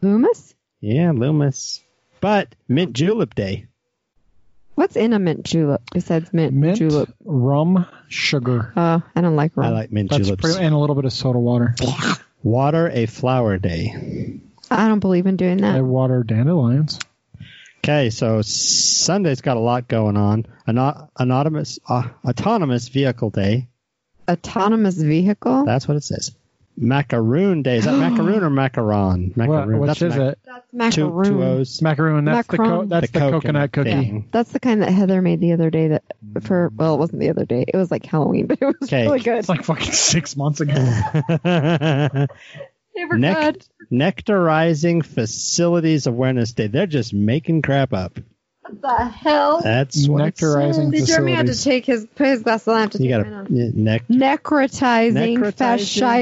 Loomis? Yeah, Loomis. But Mint Julep Day. What's in a mint julep besides mint, mint julep? Mint, rum, sugar. Oh, uh, I don't like rum. I like mint that's juleps. Pretty, and a little bit of soda water. Water a Flower Day. I don't believe in doing that. I water dandelions. Okay, so Sunday's got a lot going on. An- anonymous, uh, Autonomous Vehicle Day. Autonomous Vehicle? That's what it says. Macaroon Day. Is that macaroon or macaron? Macaroon. What, which that's is mac- it? That's macaroon. Two, two O's. Macaroon. That's Macron. the co- that's the, the coconut, coconut cookie. Yeah. That's the kind that Heather made the other day. That for well, it wasn't the other day. It was like Halloween, but it was okay. really good. It's like fucking six months ago. They were Nec- good. Nectarizing Facilities Awareness Day. They're just making crap up. What the hell? That's what nectarizing facilities. Jeremy had to take his, put his glass on. I have to you take gotta, nec- necrotizing, necrotizing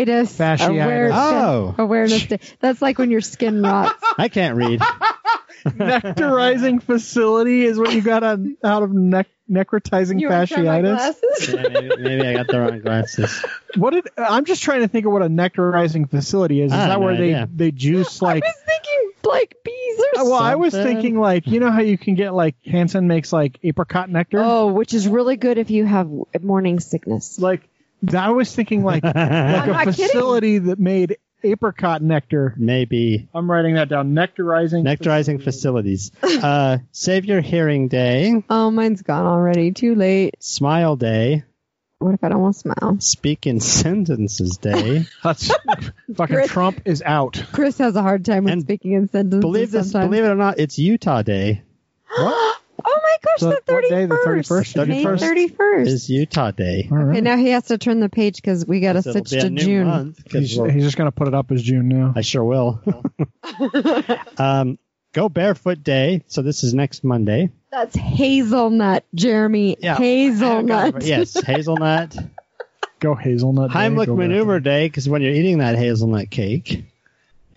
fasciitis, fasciitis. Aware- oh. awareness day. That's like when your skin rots. I can't read. Nectarizing facility is what you got on, out of nec- necrotizing you fasciitis. Yeah, maybe, maybe I got the wrong glasses. What did I'm just trying to think of what a nectarizing facility is. Is that where idea. they they juice like? I was thinking like bees or well, something. Well, I was thinking like you know how you can get like Hansen makes like apricot nectar. Oh, which is really good if you have morning sickness. Like I was thinking like like I'm a facility kidding. that made. Apricot nectar. Maybe. I'm writing that down. Nectarizing. Nectarizing facilities. facilities. uh, Save Your Hearing Day. Oh, mine's gone already. Too late. Smile Day. What if I don't want to smile? Speak in Sentences Day. That's fucking Chris, Trump is out. Chris has a hard time with and speaking in sentences. Believe this. Sometimes. Believe it or not, it's Utah Day. What? Oh my gosh, so the thirty-first. What day? The thirty-first? May thirty-first is Utah Day. All right. Okay, now he has to turn the page because we got to switch to June. Month, he's, he's just going to put it up as June now. I sure will. um, Go Barefoot Day. So this is next Monday. That's hazelnut, Jeremy. Yeah. Hazelnut. Yes, hazelnut. Go hazelnut day. Heimlich go Maneuver barefoot. Day because when you're eating that hazelnut cake.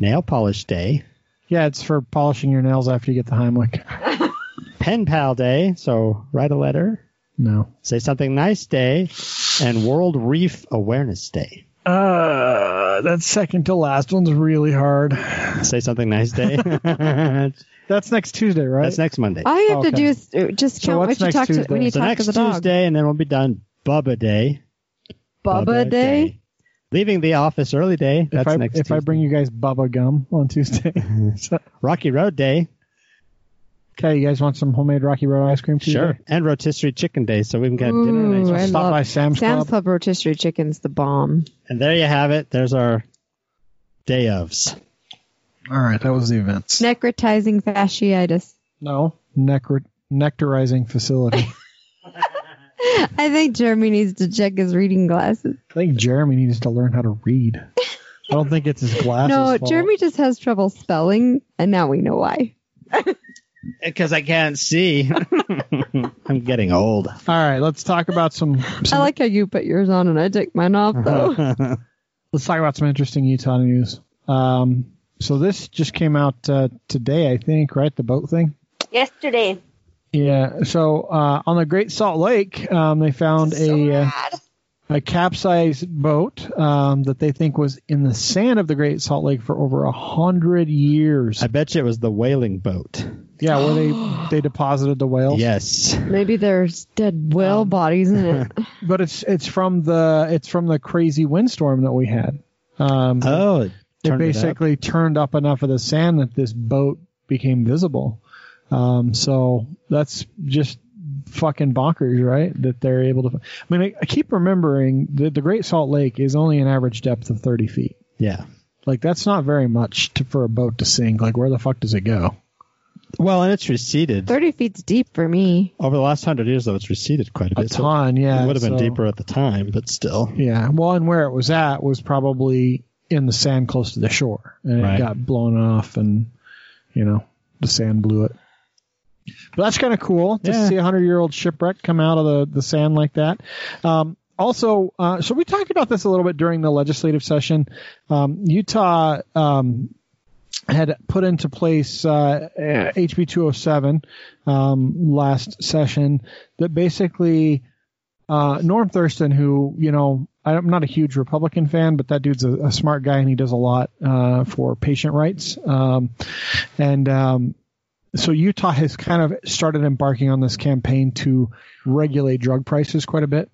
Nail Polish Day. Yeah, it's for polishing your nails after you get the Heimlich. Pen Pal Day, so write a letter. No. Say Something Nice Day, and World Reef Awareness Day. Uh, that second to last one's really hard. Say something nice day. That's next Tuesday, right? That's next Monday. All you have oh, to okay. do is just count so what you talk Tuesday? to when you so talk to the dog. Next Tuesday, and then we'll be done. Bubba Day. Bubba, Bubba Day? Day. Leaving the office early day. That's if I, next if Tuesday. I bring you guys Bubba Gum on Tuesday. Rocky Road Day. Okay, you guys want some homemade Rocky Road ice cream Tuesday? Sure. And rotisserie chicken day, so we can get Ooh, dinner and so stop by Sam's Club. Sam's Club rotisserie chicken's the bomb. And there you have it. There's our day ofs. All right, that was the events. Necrotizing fasciitis. No, necro- nectarizing facility. I think Jeremy needs to check his reading glasses. I think Jeremy needs to learn how to read. I don't think it's his glasses. No, fault. Jeremy just has trouble spelling, and now we know why. Because I can't see. I'm getting old. All right, let's talk about some, some... I like how you put yours on and I take mine off, though. Let's talk about some interesting Utah news. Um, so this just came out uh, today, I think, right? The boat thing? Yesterday. Yeah, so uh, on the Great Salt Lake, um, they found so a, uh, a capsized boat um, that they think was in the sand of the Great Salt Lake for over one hundred years. I bet you it was the whaling boat. Yeah, where they, they deposited the whales. Yes. Maybe there's dead whale um, bodies in it. But it's it's from the it's from the crazy windstorm that we had. Um, oh, it, it basically it up. turned up enough of the sand that this boat became visible. Um, so that's just fucking bonkers, right? That they're able to. I mean, I, I keep remembering that the Great Salt Lake is only an average depth of thirty feet. Yeah, like that's not very much to, for a boat to sink. Like, where the fuck does it go? Well, and it's receded. thirty feet's deep for me. Over the last one hundred years, though, it's receded quite a bit. A ton, so yeah. It would have been so, deeper at the time, but still. Yeah. Well, and where it was at was probably in the sand close to the shore. And right. It got blown off and, you know, the sand blew it. But that's kind of cool to yeah. see a one hundred-year-old shipwreck come out of the, the sand like that. Um, also, uh, so we talked about this a little bit during the legislative session. Um, Utah... Um, had put into place uh, H B two oh seven um, last session that basically uh, Norm Thurston, who, you know, I'm not a huge Republican fan, but that dude's a, a smart guy and he does a lot uh, for patient rights. Um, and um, so Utah has kind of started embarking on this campaign to regulate drug prices quite a bit.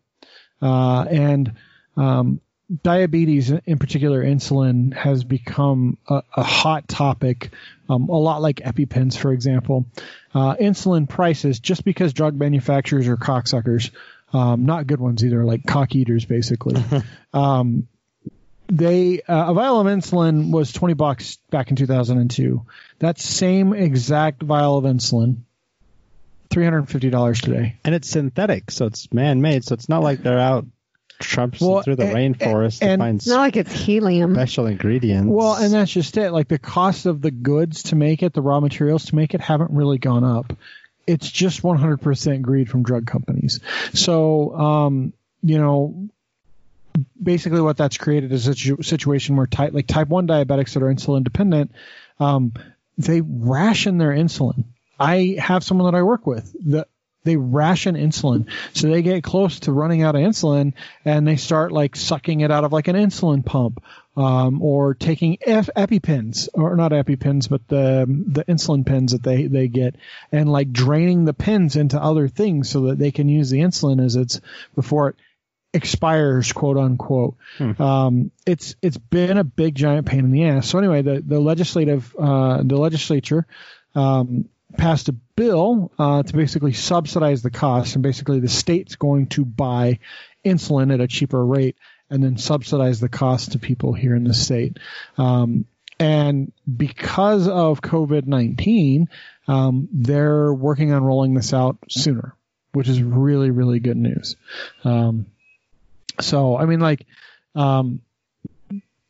Uh, and um diabetes, in particular insulin, has become a, a hot topic, um, a lot like EpiPens, for example. Uh, insulin prices, just because drug manufacturers are cocksuckers, um, not good ones either, like cock eaters, basically. um, they uh, a vial of insulin was twenty bucks back in two thousand two. That same exact vial of insulin, three hundred fifty dollars today. And it's synthetic, so it's man-made, so it's not like they're out Trumps well, through the and, rainforest and, and to find it's not like it's helium. Special ingredients. Well, and that's just it. Like the cost of the goods to make it, the raw materials to make it, haven't really gone up. It's just one hundred percent greed from drug companies. So, um, you know, basically what that's created is a situation where type, like type one diabetics that are insulin dependent, um, they ration their insulin. I have someone that I work with that. They ration insulin. So they get close to running out of insulin and they start like sucking it out of like an insulin pump um, or taking F- EpiPens or not EpiPens, but the the insulin pens that they, they get and like draining the pens into other things so that they can use the insulin as it's before it expires, quote unquote. Hmm. Um, it's it's been a big giant pain in the ass. So anyway, the, the legislative uh, the legislature um, passed a bill uh, to basically subsidize the cost, and basically the state's going to buy insulin at a cheaper rate and then subsidize the cost to people here in the state. Um, and because of COVID nineteen, um, they're working on rolling this out sooner, which is really, really good news. Um, so, I mean, like, um,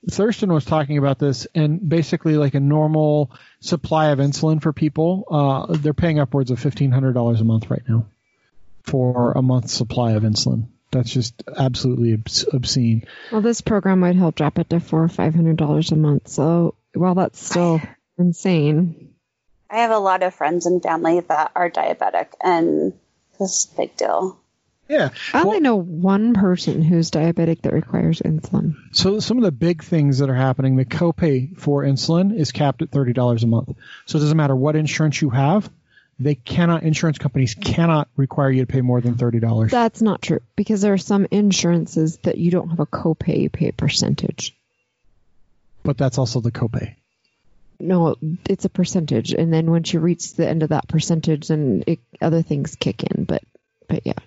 Thurston was talking about this, and basically like a normal supply of insulin for people, uh, they're paying upwards of fifteen hundred dollars a month right now for a month's supply of insulin. That's just absolutely obs- obscene. Well, this program might help drop it to four or five hundred dollars a month. So while that's still insane. I have a lot of friends and family that are diabetic, and this is a big deal. Yeah. I only well, know one person who's diabetic that requires insulin. So some of the big things that are happening, the copay for insulin is capped at thirty dollars a month. So it doesn't matter what insurance you have. They cannot, insurance companies cannot require you to pay more than thirty dollars. That's not true, because there are some insurances that you don't have a copay, you pay a percentage. But that's also the copay. No, it's a percentage. And then once you reach the end of that percentage, then it, other things kick in. But, but yeah.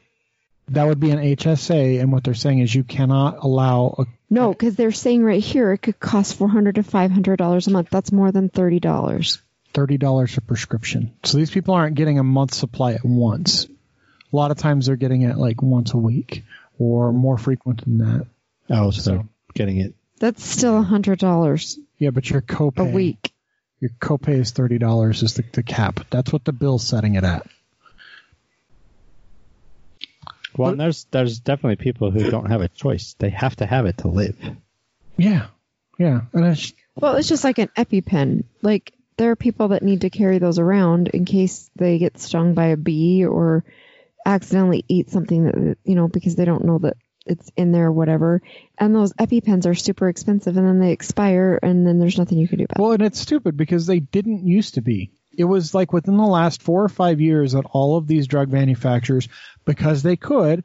That would be an H S A, and what they're saying is you cannot allow... A, no, because they're saying right here it could cost four hundred to five hundred dollars a month. That's more than thirty dollars. thirty dollars a prescription. So these people aren't getting a month's supply at once. A lot of times they're getting it like once a week or more frequent than that. Oh, so, so getting it. That's still one hundred dollars. Yeah, but your copay... A week. Your copay is thirty dollars is the, the cap. That's what the bill's setting it at. Well, and there's there's definitely people who don't have a choice. They have to have it to live. Yeah, yeah. And it's, well, it's just like an EpiPen. Like, there are people that need to carry those around in case they get stung by a bee or accidentally eat something that, you know, because they don't know that it's in there or whatever. And those EpiPens are super expensive, and then they expire, and then there's nothing you can do about it. Well, and it's stupid because they didn't used to be. It was like within the last four or five years that all of these drug manufacturers, because they could,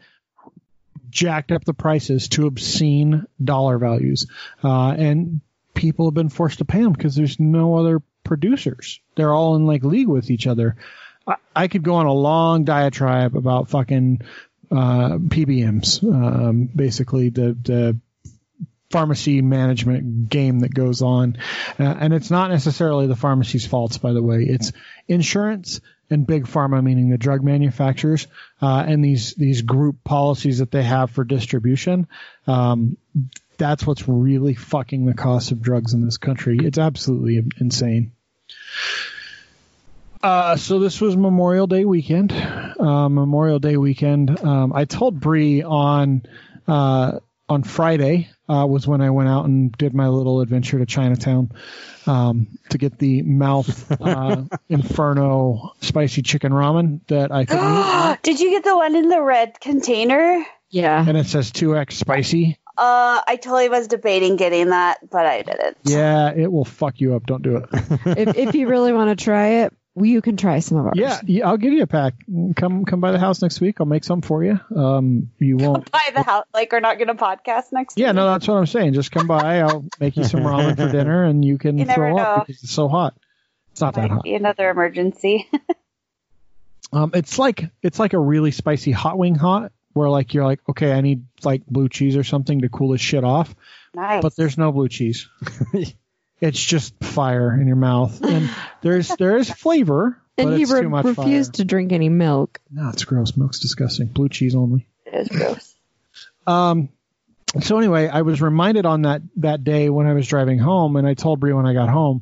jacked up the prices to obscene dollar values. Uh, and people have been forced to pay them because there's no other producers. They're all in like league with each other. I, I could go on a long diatribe about fucking uh, P B Ms, um, basically the the pharmacy management game that goes on. Uh, and it's not necessarily the pharmacy's faults, by the way. It's insurance and big pharma, meaning the drug manufacturers, uh, and these, these group policies that they have for distribution. Um, that's what's really fucking the cost of drugs in this country. It's absolutely insane. Uh, so this was Memorial Day weekend, uh, Memorial Day weekend. Um, I told Bree on, uh, on Friday, Uh, was when I went out and did my little adventure to Chinatown um, to get the mouth uh, inferno spicy chicken ramen that I could eat. Did you get the one in the red container? Yeah. And it says two X spicy. Uh, I totally was debating getting that, but I didn't. Yeah, it will fuck you up. Don't do it. if, if you really want to try it, you can try some of ours. Yeah, yeah, I'll give you a pack. Come come by the house next week. I'll make some for you. Um, you won't come by the house. Like, we're not going to podcast next yeah, week. Yeah, no, that's what I'm saying. Just come by. I'll make you some ramen for dinner, and you can you throw up because it's so hot. It's not it that hot. Be another emergency. um, it's like it's like a really spicy hot wing hot, where like you're like, okay, I need like blue cheese or something to cool this shit off. Nice, but there's no blue cheese. It's just fire in your mouth, and there's there is flavor, and but it's re- too much fire. And he refused to drink any milk. No, it's gross. Milk's disgusting. Blue cheese only. It is gross. Um. So anyway, I was reminded on that, that day when I was driving home, and I told Bree when I got home,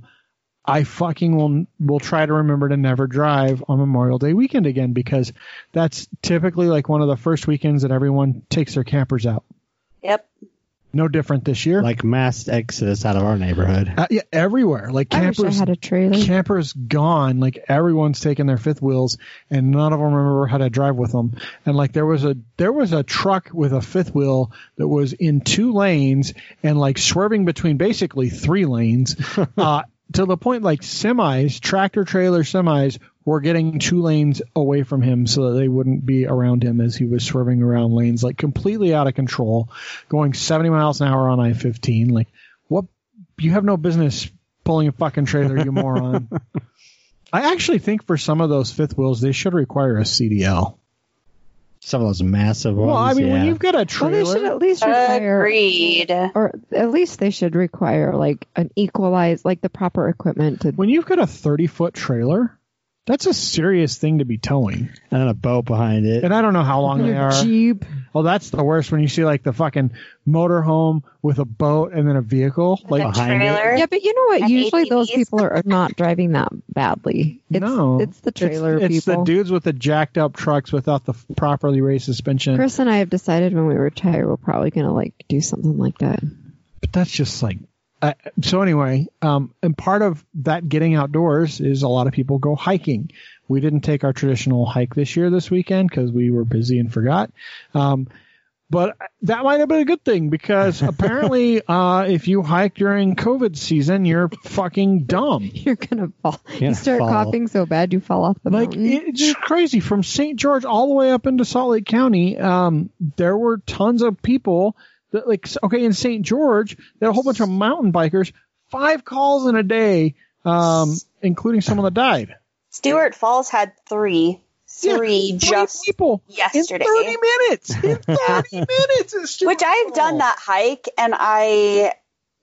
I fucking will will try to remember to never drive on Memorial Day weekend again, because that's typically like one of the first weekends that everyone takes their campers out. Yep. No different this year. Like mass exodus out of our neighborhood. Uh, yeah, everywhere. Like campers, I wish I had a trailer. Campers gone. Like everyone's taking their fifth wheels, and none of them remember how to drive with them. And like there was a there was a truck with a fifth wheel that was in two lanes and like swerving between basically three lanes, uh, to the point like semis, tractor trailer semis, were getting two lanes away from him so that they wouldn't be around him as he was swerving around lanes, like completely out of control, going seventy miles an hour on I fifteen. Like, what? You have no business pulling a fucking trailer, you moron. I actually think for some of those fifth wheels, they should require a C D L. Some of those massive ones. Well, I mean, yeah. When you've got a trailer, well, they should at least require, agreed. Or at least they should require like an equalized, like the proper equipment to. When you've got a thirty foot trailer, that's a serious thing to be towing. And then a boat behind it. And I don't know how long they are. Jeep. Well, that's the worst when you see like the fucking motorhome with a boat and then a vehicle with like a behind trailer. It. Yeah, but you know what? Usually A T Vs. Those people are not driving that badly. It's, no. It's the trailer it's, people. It's the dudes with the jacked up trucks without the properly raised suspension. Chris and I have decided when we retire we're probably going to like do something like that. But that's just like... Uh, so anyway, um, and part of that getting outdoors is a lot of people go hiking. We didn't take our traditional hike this year, this weekend, because we were busy and forgot. Um, but that might have been a good thing, because apparently uh, if you hike during COVID season, you're fucking dumb. You're going to fall. Gonna you start fall. coughing so bad you fall off the like, mountain. Like, it's just crazy. From Saint George all the way up into Salt Lake County, um, there were tons of people. That, like, okay, in Saint George, there are a whole bunch of mountain bikers, five calls in a day, um, including someone that died. Stewart Falls had three, three yeah, just people yesterday. In thirty minutes, in thirty minutes. Which I've Falls. done that hike, and I,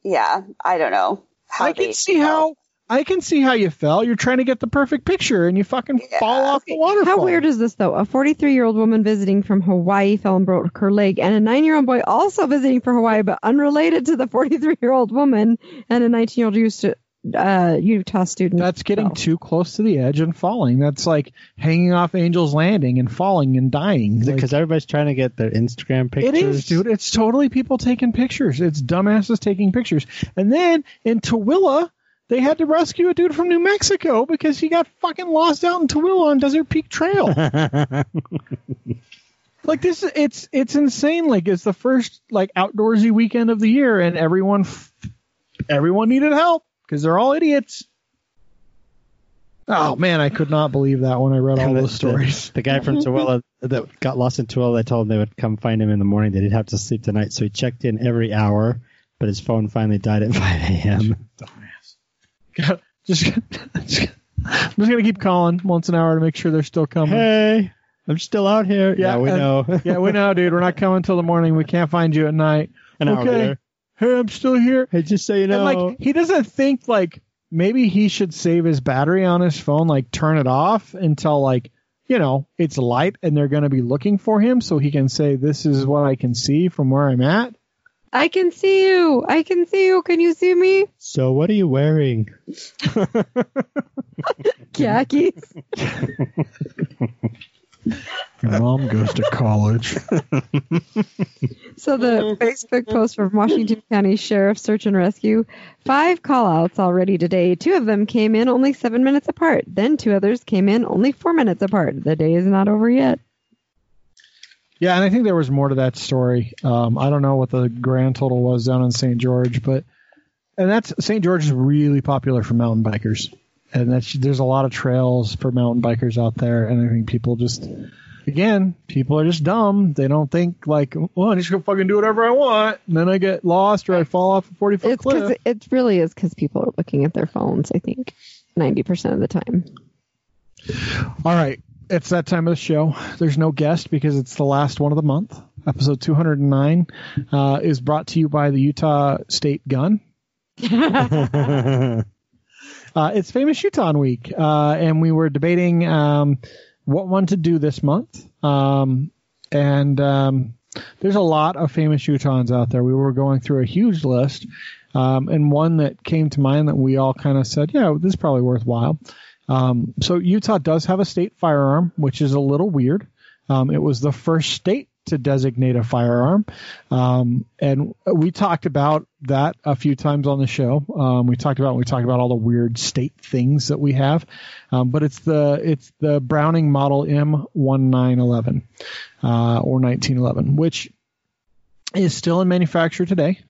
yeah, I don't know. How I can see fell. how I can see how you fell. You're trying to get the perfect picture, and you fucking yeah. fall off the waterfall. How weird is this, though? A forty-three-year-old woman visiting from Hawaii fell and broke her leg, and a nine-year-old boy also visiting from Hawaii, but unrelated to the forty-three-year-old woman, and a nineteen-year-old used to. Uh, Utah student. That's getting so. too close to the edge and falling. That's like hanging off Angel's Landing and falling and dying. Because like, everybody's trying to get their Instagram pictures. It is, dude. It's totally people taking pictures. It's dumbasses taking pictures. And then in Tooele, they had to rescue a dude from New Mexico because he got fucking lost out in Tooele on Desert Peak Trail. Like this, it's it's insane. Like it's the first like outdoorsy weekend of the year, and everyone everyone needed help. Because they're all idiots. Oh, man, I could not believe that when I read all those stories. The, the guy from Tooele that got lost in Tooele, they told him they would come find him in the morning. They didn't have to sleep tonight, so he checked in every hour, but his phone finally died at five a.m. Dumbass. Just, just, I'm just going to keep calling once an hour to make sure they're still coming. Hey, I'm still out here. Yeah, yeah we and, know. Yeah, we know, dude. We're not coming until the morning. We can't find you at night. An okay. hour later. Hey, I'm still here. Hey, just so you know. And like, he doesn't think, like, maybe he should save his battery on his phone, like, turn it off until, like, you know, it's light and they're going to be looking for him so he can say, this is what I can see from where I'm at. I can see you. I can see you. Can you see me? So what are you wearing? Khakis. Mom goes to college. So the Facebook post from Washington County Sheriff's Search and Rescue, five call-outs already today. Two of them came in only seven minutes apart. Then two others came in only four minutes apart. The day is not over yet. Yeah, and I think there was more to that story. Um, I don't know what the grand total was down in Saint George, but and that's Saint George is really popular for mountain bikers. And that's, there's a lot of trails for mountain bikers out there. And I think people just, again, people are just dumb. They don't think like, well, I'm just going to fucking do whatever I want. And then I get lost or I fall off a forty-foot cliff. It really is because people are looking at their phones, I think, ninety percent of the time. All right. It's that time of the show. There's no guest because it's the last one of the month. Episode two oh nine uh, is brought to you by the Utah State Gun. Uh, it's Famous Utah Week, uh, and we were debating um, what one to do this month. Um, and um, there's a lot of famous Utahns out there. We were going through a huge list, um, and one that came to mind that we all kind of said, yeah, this is probably worthwhile. Um, so Utah does have a state firearm, which is a little weird. Um, it was the first state to designate a firearm. Um, and we talked about that a few times on the show. Um, we talked about, we talked about all the weird state things that we have. Um, but it's the, it's the Browning Model M nineteen eleven, uh, or nineteen eleven, which is still in manufacture today.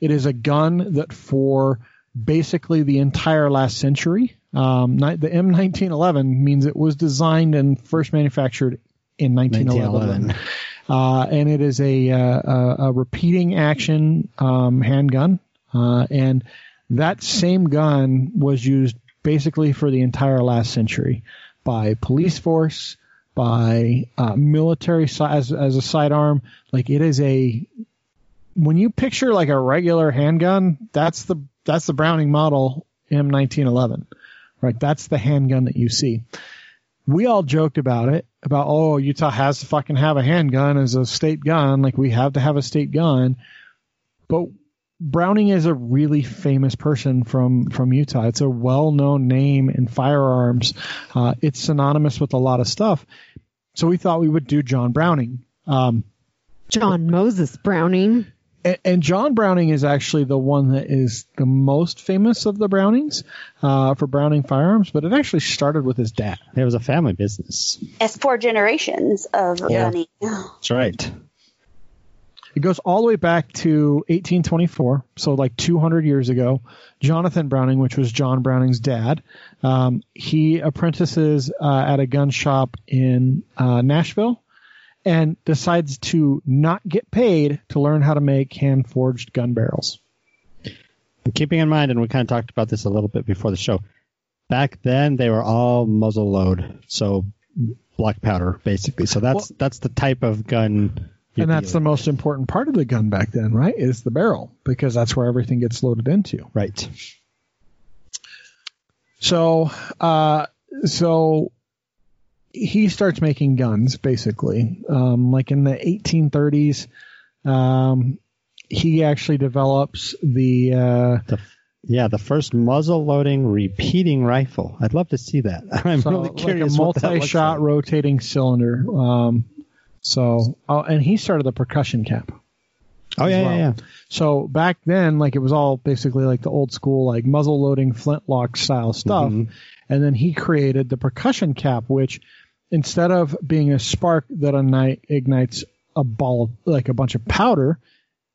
It is a gun that for basically the entire last century, um, the M nineteen eleven means it was designed and first manufactured in nineteen eleven. nineteen eleven. Uh, and it is a, uh, a, a repeating action, um, handgun. Uh, and that same gun was used basically for the entire last century by police force, by, uh, military si- as, as a sidearm. Like it is a, when you picture like a regular handgun, that's the, that's the Browning Model M nineteen eleven, right? That's the handgun that you see. We all joked about it, about, oh, Utah has to fucking have a handgun as a state gun. Like, we have to have a state gun. But Browning is a really famous person from, from Utah. It's a well-known name in firearms. Uh, it's synonymous with a lot of stuff. So we thought we would do John Browning. Um, John Moses Browning. And, and John Browning is actually the one that is the most famous of the Brownings uh, for Browning firearms, but it actually started with his dad. It was a family business. That's four generations of Browning. Yeah. That's right. It goes all the way back to eighteen twenty-four, so like two hundred years ago. Jonathan Browning, which was John Browning's dad, um, he apprentices uh, at a gun shop in uh, Nashville and decides to not get paid to learn how to make hand-forged gun barrels. And keeping in mind, and we kind of talked about this a little bit before the show, back then they were all muzzle load, so black powder, basically. So that's well, that's the type of gun... And that's the most important part of the gun back then, right, is the barrel, because that's where everything gets loaded into. Right. So uh, so he starts making guns, basically. Um, like in the eighteen thirties, um, he actually develops the, uh, the – Yeah, the first muzzle-loading repeating rifle. I'd love to see that. I'm so really curious like a multi-shot like. rotating cylinder. Um So, oh, and he started the percussion cap. Oh yeah, well. yeah, yeah. So back then, like it was all basically like the old school, like muzzle loading flintlock style stuff. Mm-hmm. And then he created the percussion cap, which instead of being a spark that ignites a ball, like a bunch of powder,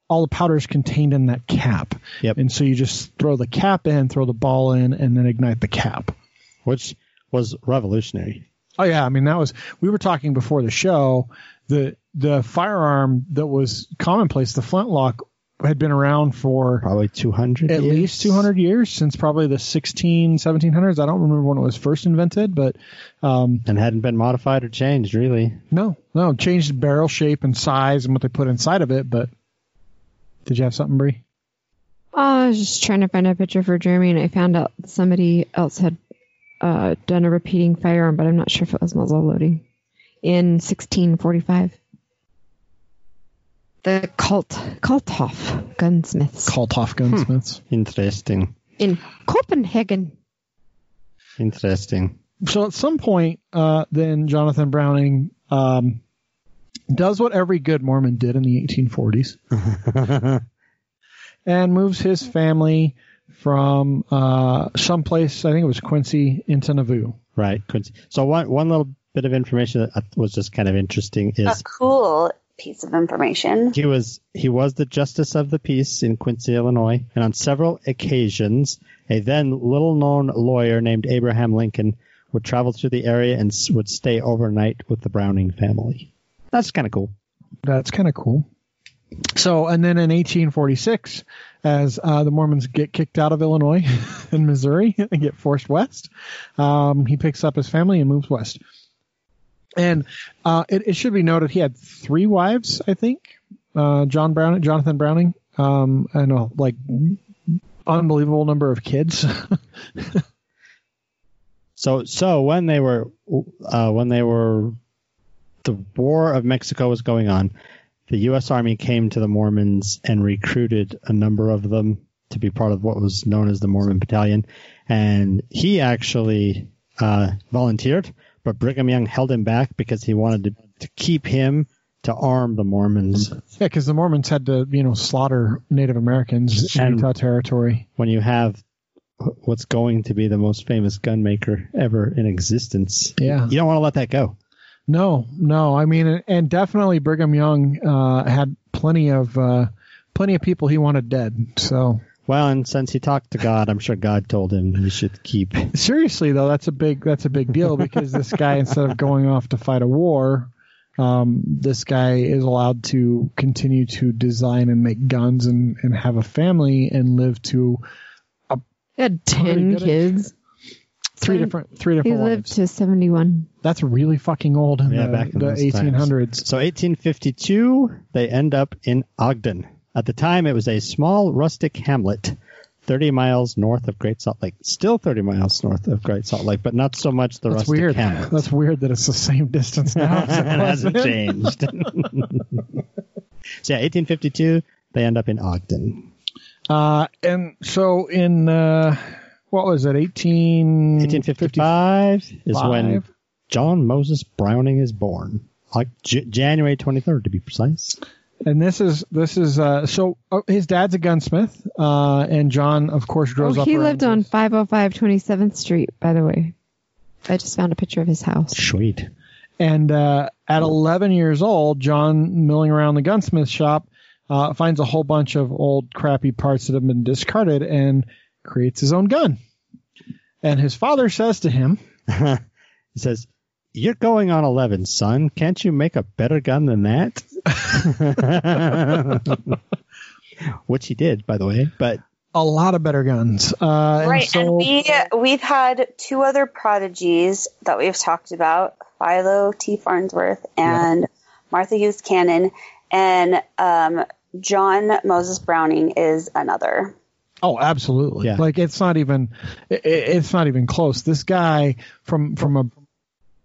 all the powder is contained in that cap. Yep. And so you just throw the cap in, throw the ball in, and then ignite the cap, which was revolutionary. Oh yeah, I mean that was we were talking before the show. The the firearm that was commonplace, the flintlock, had been around for probably two hundred at years. least two hundred years, since probably the sixteen hundreds, seventeen hundreds. I don't remember when it was first invented, but um, and hadn't been modified or changed really. No, no, changed the barrel shape and size and what they put inside of it. But did you have something, Bree? Uh, I was just trying to find a picture for Jeremy, and I found out somebody else had. Uh, done a repeating firearm, but I'm not sure if it was muzzle loading in sixteen forty-five. The Colt Kolthoff gunsmiths. Kolthoff gunsmiths. Hmm. Interesting. In Copenhagen. Interesting. So at some point, uh, then Jonathan Browning um, does what every good Mormon did in the eighteen forties, and moves his family. From uh, someplace, I think it was Quincy, into Nauvoo. Right, Quincy. So one one little bit of information that was just kind of interesting is a cool piece of information. He was he was the justice of the peace in Quincy, Illinois, and on several occasions, a then little known lawyer named Abraham Lincoln would travel through the area and would stay overnight with the Browning family. That's kind of cool. That's kind of cool. So, and then in eighteen forty-six, as uh, the Mormons get kicked out of Illinois and Missouri and get forced west, um, he picks up his family and moves west. And uh, it, it should be noted he had three wives, I think. Uh, John Brown, Jonathan Browning, um, I know, like unbelievable number of kids. so, so when they were uh, when they were the War of Mexico was going on. The U S Army came to the Mormons and recruited a number of them to be part of what was known as the Mormon Battalion. And he actually uh, volunteered, but Brigham Young held him back because he wanted to, to keep him to arm the Mormons. Yeah, because the Mormons had to, you know, slaughter Native Americans in and Utah Territory. When you have what's going to be the most famous gunmaker ever in existence, yeah. you don't want to let that go. No, no. I mean, and definitely Brigham Young uh, had plenty of uh, plenty of people he wanted dead. So well, and since he talked to God, I'm sure God told him he should keep. Seriously, though, that's a big that's a big deal because this guy, instead of going off to fight a war, um, this guy is allowed to continue to design and make guns and, and have a family and live to. A he had ten kids. Three different, three different. He lived lives. to seventy-one. That's really fucking old in yeah, the, back in the eighteen hundreds. Times. So eighteen fifty-two, they end up in Ogden. At the time, it was a small rustic hamlet, thirty miles north of Great Salt Lake. Still thirty miles north of Great Salt Lake, but not so much the That's rustic weird. hamlet. That's weird that it's the same distance now. As it, it hasn't then. changed. So yeah, eighteen fifty-two, they end up in Ogden. Uh, and so in... Uh, What was it, eighteen fifty-five is Five. when John Moses Browning is born, like J- January twenty-third to be precise. And this is this is uh, so oh, his dad's a gunsmith, uh, and John, of course, grows oh, up. He lived on five oh five twenty-seventh Street, by the way. I just found a picture of his house. Sweet. And uh, at eleven years old, John, milling around the gunsmith shop, uh, finds a whole bunch of old crappy parts that have been discarded and creates his own gun. And his father says to him, he says, "You're going on eleven, son. Can't you make a better gun than that?" Which he did, by the way, but a lot of better guns. Uh, right. And, so, and we, we've had two other prodigies that we've talked about, Philo T. Farnsworth and yeah. Martha Hughes Cannon. And um, John Moses Browning is another. Oh, absolutely. Yeah. Like, it's not even, it, it's not even close. This guy from, from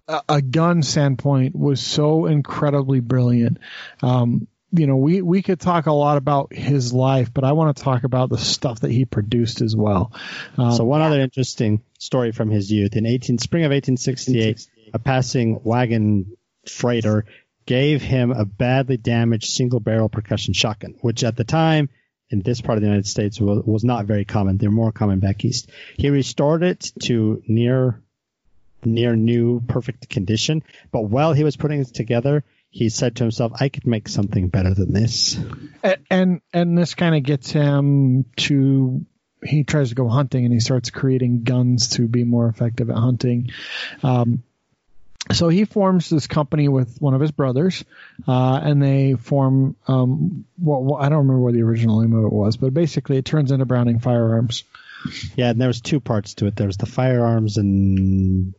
a, a gun standpoint was so incredibly brilliant. Um, you know, we, we could talk a lot about his life, but I want to talk about the stuff that he produced as well. Um, so one yeah. other interesting story from his youth in eighteen spring of eighteen sixty-eight, a passing wagon freighter gave him a badly damaged single barrel percussion shotgun, which at the time in this part of the United States was, was not very common. They're more common back east. He restored it to near near new perfect condition, but while he was putting it together, he said to himself, I could make something better than this. And and, and this kind of gets him to, he tries to go hunting and he starts creating guns to be more effective at hunting. Um, so he forms this company with one of his brothers, uh, and they form, um, well, I don't remember what the original name of it was, but basically it turns into Browning Firearms. Yeah, and there was two parts to it. There was the firearms and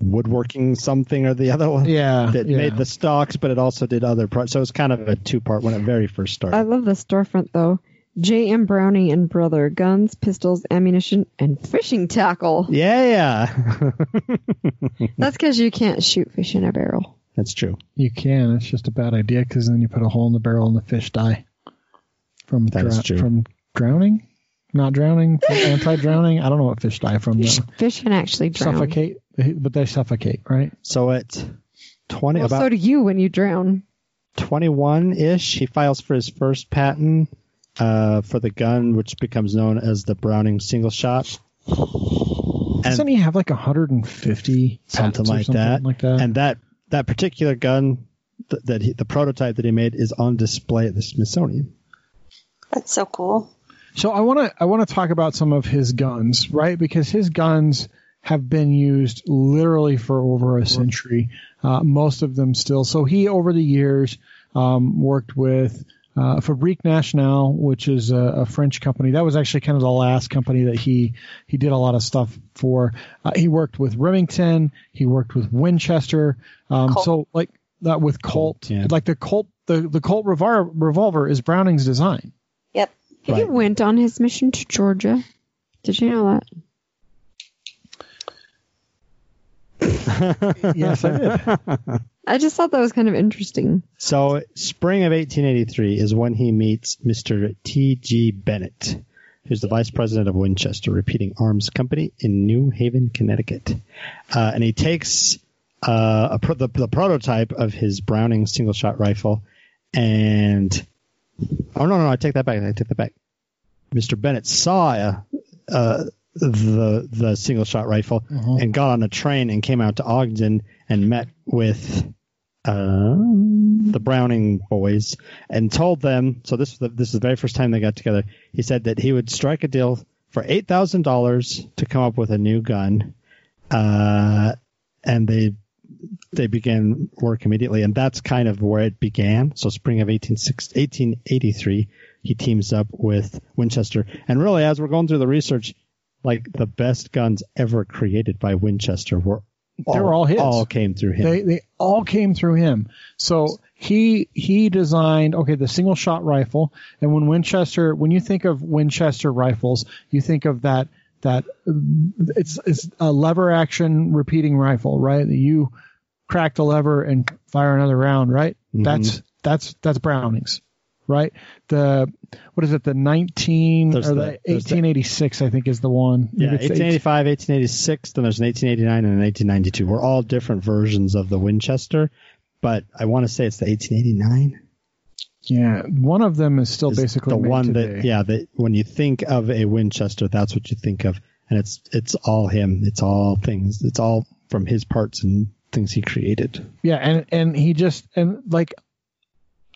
woodworking something or the other one yeah, that yeah. made the stocks, but it also did other parts. So it was kind of a two-part when it very first started. I love the storefront, though. J M. Browning and Brother, guns, pistols, ammunition, and fishing tackle. Yeah, yeah. That's because you can't shoot fish in a barrel. That's true. You can. It's just a bad idea because then you put a hole in the barrel and the fish die from, dr- from drowning. Not drowning, anti-drowning. I don't know what fish die from. Though. Fish can actually drown. Suffocate, but they suffocate, right? So at twenty, well, about so do you when you drown. twenty-one-ish, he files for his first patent uh, for the gun, which becomes known as the Browning single shot. And doesn't he have like one hundred fifty something like something that? Like that? And that that particular gun th- that he, the prototype that he made is on display at the Smithsonian. That's so cool. So I want to I want to talk about some of his guns, right? Because his guns have been used literally for over a century, uh, most of them still. So he, over the years, um, worked with uh, Fabrique Nationale, which is a, a French company. That was actually kind of the last company that he he did a lot of stuff for. Uh, he worked with Remington. He worked with Winchester. Um, so like that with Colt, Colt yeah. like the Colt the the Colt revar- revolver is Browning's design. Yep. He right. went on his mission to Georgia. Did you know that? Yes, I did. I just thought that was kind of interesting. So, spring of eighteen eighty-three is when he meets Mister T G. Bennett, who's the vice president of Winchester Repeating Arms Company in New Haven, Connecticut. Uh, and he takes uh, a pro- the, the prototype of his Browning single-shot rifle and... Oh, no, no, no, I take that back. I take that back. Mister Bennett saw uh, uh, the the single-shot rifle uh-huh. and got on a train and came out to Ogden and met with uh, the Browning boys and told them, so this, this is the very first time they got together, he said that he would strike a deal for eight thousand dollars to come up with a new gun, uh, and they They began work immediately, and that's kind of where it began. So spring of eighteen eighty-three, he teams up with Winchester. And really, as we're going through the research, like the best guns ever created by Winchester were all, they were all his. All came through him. They, they all came through him. So he he designed, okay, the single-shot rifle. And when Winchester, when you think of Winchester rifles, you think of that that it's it's a lever action repeating rifle, right? You crack the lever and fire another round, right? Mm-hmm. That's that's that's Browning's, right? The what is it? The nineteen there's or the, the eighteen eighty-six, the, I think, is the one. Yeah, eighteen eighty-five, eighteen eighty-six. Then there's an eighteen eighty-nine and an eighteen ninety-two. We're all different versions of the Winchester, but I want to say it's the eighteen eighty-nine. Yeah, one of them is still is basically the made one today. that yeah that when you think of a Winchester, that's what you think of, and it's it's all him. It's all things. It's all from his parts and things he created. Yeah, and and he just and like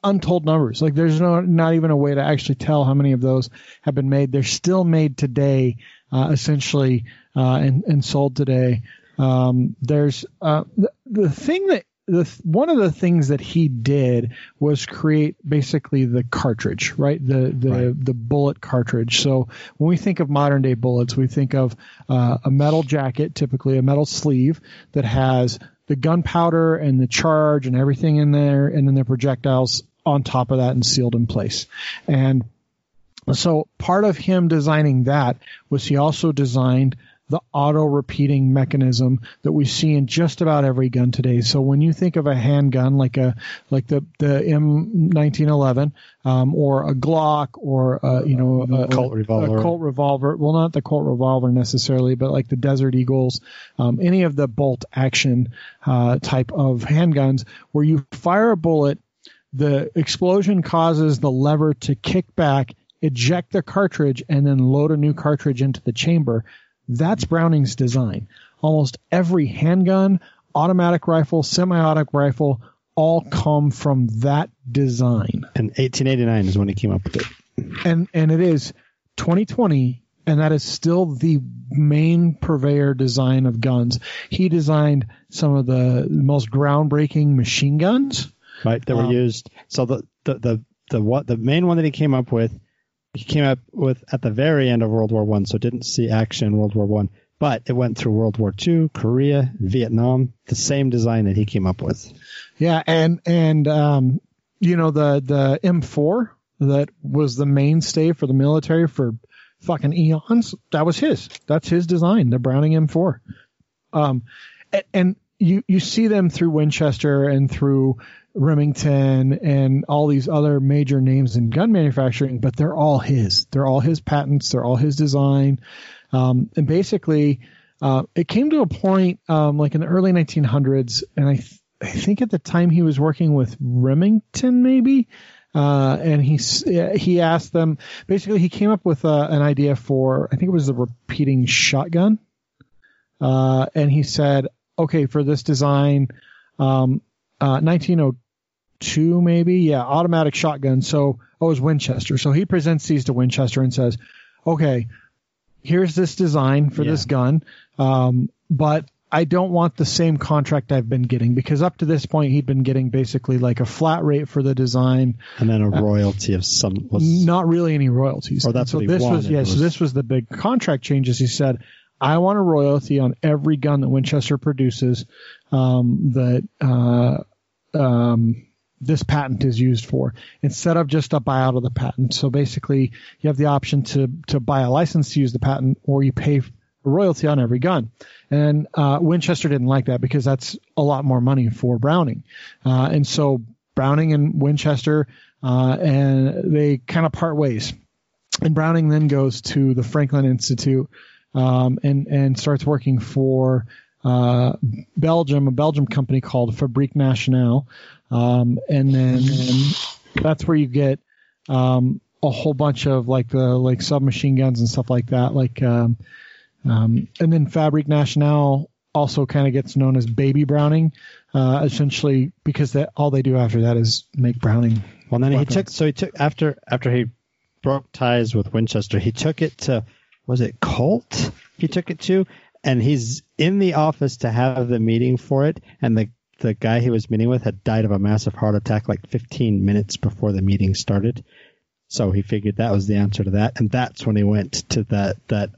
untold numbers. Like there's no not even a way to actually tell how many of those have been made. They're still made today, uh, essentially, uh, and and sold today. Um, there's uh, the, the thing that. The, one of the things that he did was create basically the cartridge, right? The the, right. the bullet cartridge. So when we think of modern day bullets, we think of uh, a metal jacket, typically a metal sleeve that has the gunpowder and the charge and everything in there, and then the projectiles on top of that and sealed in place. And so part of him designing that was he also designed the auto-repeating mechanism that we see in just about every gun today. So when you think of a handgun like a like the the M nineteen eleven um, or a Glock or a, you know a, a, Colt revolver. a Colt revolver, well not the Colt revolver necessarily, but like the Desert Eagles, um, any of the bolt action uh, type of handguns where you fire a bullet, the explosion causes the lever to kick back, eject the cartridge, and then load a new cartridge into the chamber. That's Browning's design. Almost every handgun, automatic rifle, semi-automatic rifle, all come from that design. And eighteen eighty-nine is when he came up with it. And and it is twenty twenty, and that is still the main purveyor design of guns. He designed some of the most groundbreaking machine guns. Right, that were um, used. So the the the the, what, the main one that he came up with. He came up with at the very end of World War One, so didn't see action in World War One, but it went through World War Two, Korea, Vietnam. The same design that he came up with. Yeah, and and um, you know the the M four that was the mainstay for the military for fucking eons. That was his. That's his design. The Browning M four. Um, and, and you you see them through Winchester and through Remington and all these other major names in gun manufacturing, but they're all his. They're all his patents. They're all his design. Um, and basically, uh, it came to a point um, like in the early nineteen hundreds, and I, th- I think at the time he was working with Remington maybe, uh, and he he asked them, basically he came up with uh, an idea for, I think it was the repeating shotgun, uh, and he said, okay, for this design, um, uh, nineteen oh two maybe, yeah, automatic shotgun. So, oh, it was Winchester. So he presents these to Winchester and says, okay, here's this design for yeah. this gun, um, but I don't want the same contract I've been getting, because up to this point he'd been getting basically like a flat rate for the design. And then a royalty uh, of some. Was, not really any royalties. Or that's so what he this wanted. Was, yeah, was... So this was the big contract changes. He said, I want a royalty on every gun that Winchester produces um, that uh, um, this patent is used for, instead of just a buyout of the patent. So basically, you have the option to to buy a license to use the patent, or you pay a royalty on every gun. And uh, Winchester didn't like that, because that's a lot more money for Browning. Uh, and so Browning and Winchester, uh, and they kind of part ways. And Browning then goes to the Franklin Institute. Um, and, and starts working for uh, Belgium, a Belgium company called Fabrique Nationale. Um, and then and that's where you get um, a whole bunch of like the like submachine guns and stuff like that. Like, um, um, and then Fabrique Nationale also kind of gets known as Baby Browning, uh, essentially, because that all they do after that is make Browning. Well, then weapons. he took so he took after after he broke ties with Winchester, he took it to. Was it Colt he took it to? And he's in the office to have the meeting for it. And the, the guy he was meeting with had died of a massive heart attack like fifteen minutes before the meeting started. So he figured that was the answer to that. And that's when he went to that, that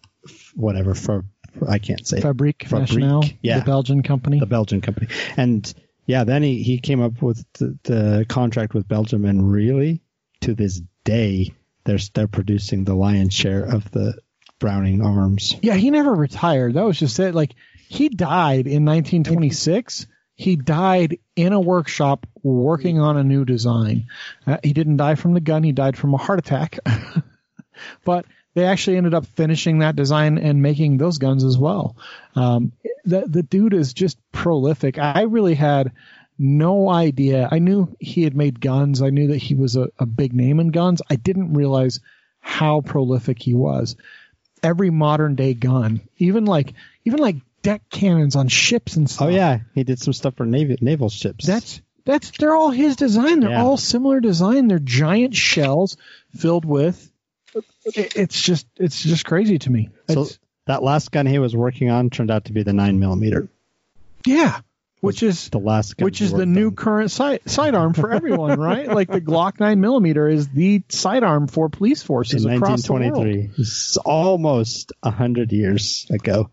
whatever, for, for I can't say. Fabrique, Fabrique Nationale, yeah, the Belgian company. The Belgian company. And, yeah, then he, he came up with the, the contract with Belgium. And really, to this day, they're, they're producing the lion's share of the Browning arms. Yeah, he never retired. That was just it. Like, he died in nineteen twenty-six. He died in a workshop working on a new design. Uh, he didn't die from the gun. He died from a heart attack. But they actually ended up finishing that design and making those guns as well. Um, the, the dude is just prolific. I really had no idea. I knew he had made guns. I knew that he was a, a big name in guns. I didn't realize how prolific he was. Every modern day gun, even like even like deck cannons on ships and stuff. Oh yeah, he did some stuff for naval naval ships. That's that's they're all his design. They're yeah. all similar design. They're giant shells filled with. It, it's just it's just crazy to me. So it's, that last gun he was working on turned out to be the nine millimeter. Yeah, which is the last gun which is the new on. current side, sidearm for everyone, right? Like the Glock nine millimeter is the sidearm for police forces in across the world. It's almost a hundred years ago.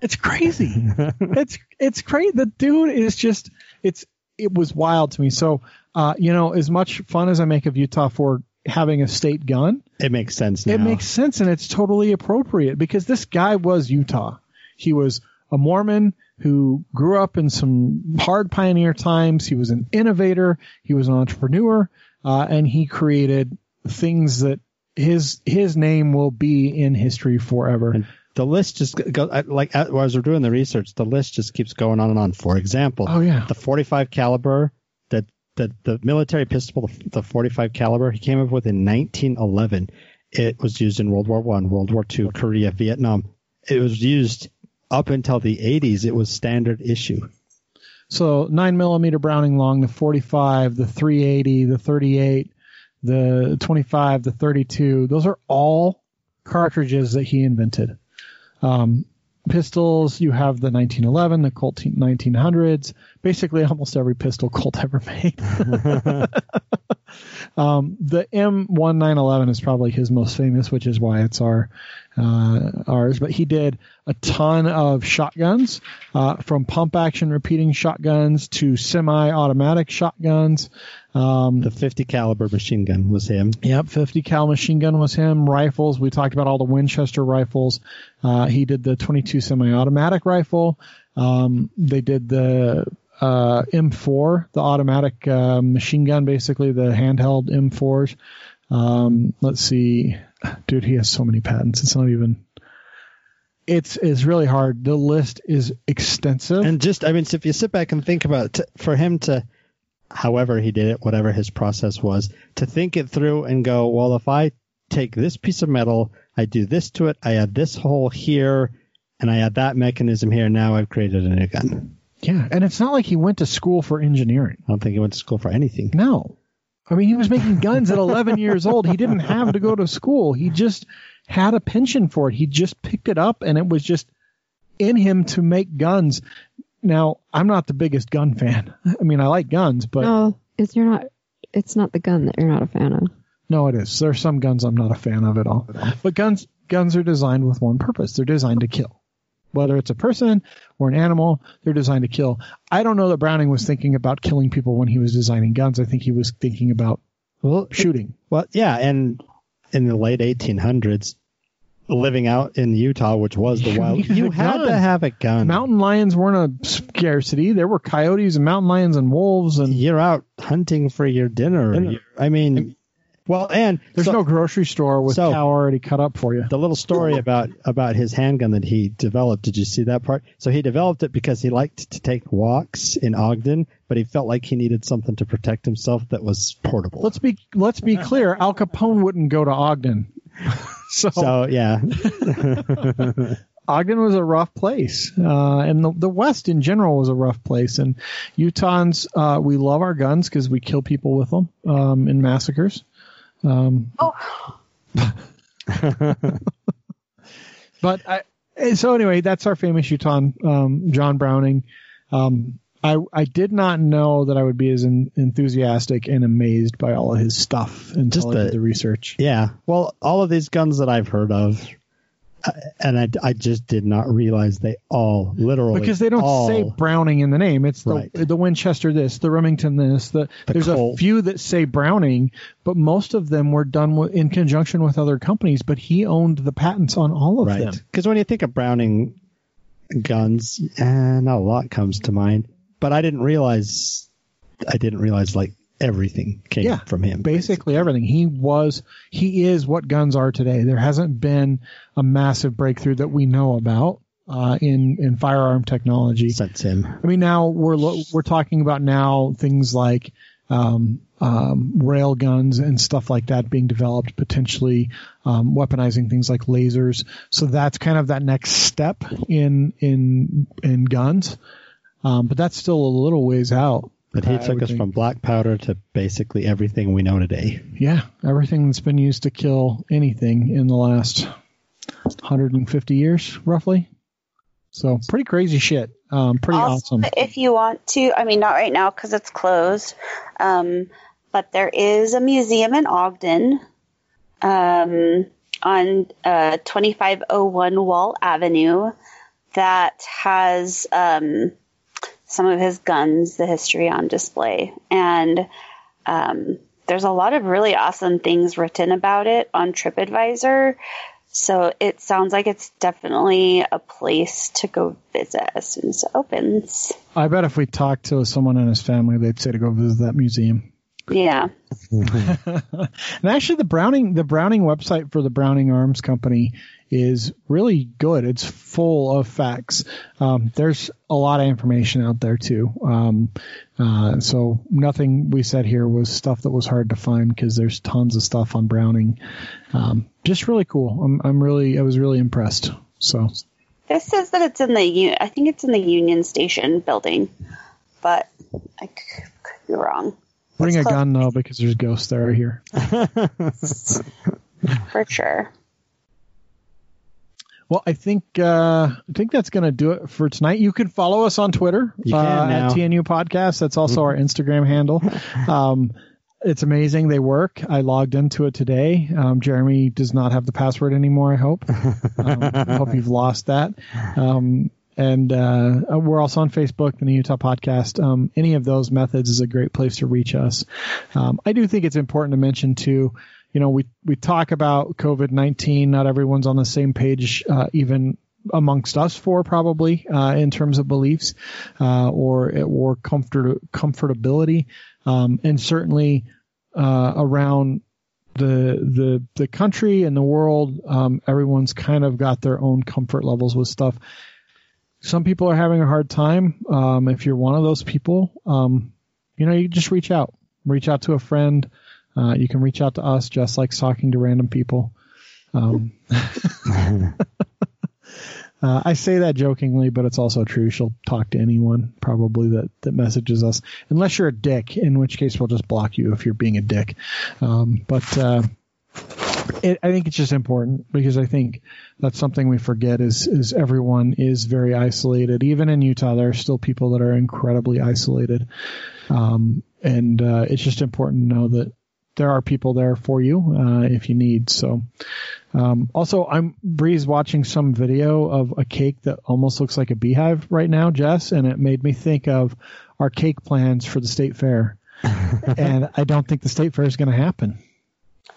It's crazy. it's it's crazy. The dude is just it's it was wild to me. So uh, you know, as much fun as I make of Utah for having a state gun, it makes sense now. It makes sense, and it's totally appropriate because this guy was Utah. He was a Mormon who grew up in some hard pioneer times. He was an innovator. He was an entrepreneur, uh, and he created things that his his name will be in history forever. And the list just goes, like as we're doing the research, the list just keeps going on and on. For example, oh yeah, the forty-five caliber, that the the military pistol, the forty-five caliber, he came up with in nineteen eleven. It was used in World War One, World War Two, Korea, Vietnam. It was used. Up until the eighties, it was standard issue. So nine millimeter Browning long, the forty-five, the three eighty, the thirty-eight, the twenty-five, the thirty-two. Those are all cartridges that he invented. Um, pistols, you have the nineteen eleven, the Colt nineteen hundreds, basically almost every pistol Colt ever made. um, the M nineteen eleven is probably his most famous, which is why it's our uh, ours. But he did a ton of shotguns, uh, from pump action repeating shotguns to semi-automatic shotguns. Um, the fifty caliber machine gun was him. Yep, fifty cal machine gun was him. Rifles, we talked about all the Winchester rifles. Uh, he did the twenty-two semi-automatic rifle. Um, they did the uh, M four, the automatic uh, machine gun, basically the handheld M fours. Um, let's see, dude, he has so many patents. It's not even. It's it's really hard. The list is extensive. And just, I mean, so if you sit back and think about it, for him to. However he did it, whatever his process was, to think it through and go, well, if I take this piece of metal, I do this to it, I add this hole here, and I add that mechanism here, now I've created a new gun. Yeah, and it's not like he went to school for engineering. I don't think he went to school for anything. No. I mean, he was making guns at eleven years old. He didn't have to go to school. He just had a penchant for it. He just picked it up, and it was just in him to make guns. Now, I'm not the biggest gun fan. I mean, I like guns, but no, it's you're not. It's not the gun that you're not a fan of. No, it is. There are some guns I'm not a fan of at all. But guns, guns are designed with one purpose. They're designed to kill. Whether it's a person or an animal, they're designed to kill. I don't know that Browning was thinking about killing people when he was designing guns. I think he was thinking about well, shooting. Well, yeah, and in the late eighteen hundreds. Living out in Utah, which was the wild, you had to have a gun. Mountain lions weren't a scarcity. There were coyotes and mountain lions and wolves, and you're out hunting for your dinner. dinner. I mean, well, and there's so, no grocery store with so, cow already cut up for you. The little story about about his handgun that he developed. Did you see that part? So he developed it because he liked to take walks in Ogden, but he felt like he needed something to protect himself that was portable. Let's be let's be clear. Al Capone wouldn't go to Ogden. So, so yeah, Ogden was a rough place, uh, and the, the West in general was a rough place. And Utahns, uh, we love our guns because we kill people with them um, in massacres. Um, oh. But I, so anyway, that's our famous Utahn, um, John Browning. Um, I I did not know that I would be as en- enthusiastic and amazed by all of his stuff until the, I did the research. Yeah. Well, all of these guns that I've heard of, uh, and I, I just did not realize they all literally because they don't all, say Browning in the name. It's the right. the Winchester this, the Remington this. The, the there's Colt. A few that say Browning, but most of them were done with, in conjunction with other companies. But he owned the patents on all of right. them. Because when you think of Browning guns, eh, not a lot comes to mind. But I didn't realize, I didn't realize like everything came yeah, from him. Basically everything. He was, he is what guns are today. There hasn't been a massive breakthrough that we know about. uh, in in firearm technology. That's him. I mean, now we're lo- we're talking about now things like um, um, rail guns and stuff like that being developed, potentially um, weaponizing things like lasers. So that's kind of that next step in in in guns, um, but that's still a little ways out. But he took us from black powder to basically everything we know today. Yeah, everything that's been used to kill anything in the last one hundred fifty years, roughly. So pretty crazy shit. Um, pretty also, awesome. If you want to, I mean, not right now because it's closed, um, but there is a museum in Ogden um, on uh, twenty-five oh one Wall Avenue that has... Um, some of his guns, the history on display. And um, there's a lot of really awesome things written about it on TripAdvisor. So it sounds like it's definitely a place to go visit as soon as it opens. I bet if we talked to someone in his family, they'd say to go visit that museum. Yeah. And actually the Browning, the Browning website for the Browning Arms Company is really good. It's full of facts. Um, there's a lot of information out there too. Um, uh, so nothing we said here was stuff that was hard to find because there's tons of stuff on Browning. Um, just really cool. I'm, I'm really, I was really impressed. So this says that it's in the, I think it's in the Union Station building, but I could be wrong. Bring a gun, though, because there's ghosts there here. For sure. Well, I think uh, I think that's going to do it for tonight. You can follow us on Twitter uh, at T N U Podcast. That's also our Instagram handle. Um, it's amazing. They work. I logged into it today. Um, Jeremy does not have the password anymore, I hope. Um, I hope you've lost that. Um And uh, we're also on Facebook, the New Utah Podcast. Um, any of those methods is a great place to reach us. Um, I do think it's important to mention, too, you know, we, we talk about COVID nineteen. Not everyone's on the same page, uh, even amongst us four, probably, uh, in terms of beliefs uh, or or comfort, comfortability. Um, and certainly uh, around the the the country and the world, um, everyone's kind of got their own comfort levels with stuff. Some people are having a hard time. Um, if you're one of those people, um, you know, you just reach out. Reach out to a friend. Uh, you can reach out to us, just like talking to random people. Um, uh, I say that jokingly, but it's also true. She'll talk to anyone probably that, that messages us, unless you're a dick, in which case we'll just block you if you're being a dick. Um, but uh, it, I think it's just important because I think – that's something we forget is, is everyone is very isolated. Even in Utah, there are still people that are incredibly isolated. Um, and uh, it's just important to know that there are people there for you uh, if you need. So um, also, I'm Bree's watching some video of a cake that almost looks like a beehive right now, Jess, and it made me think of our cake plans for the State Fair. And I don't think the State Fair is going to happen.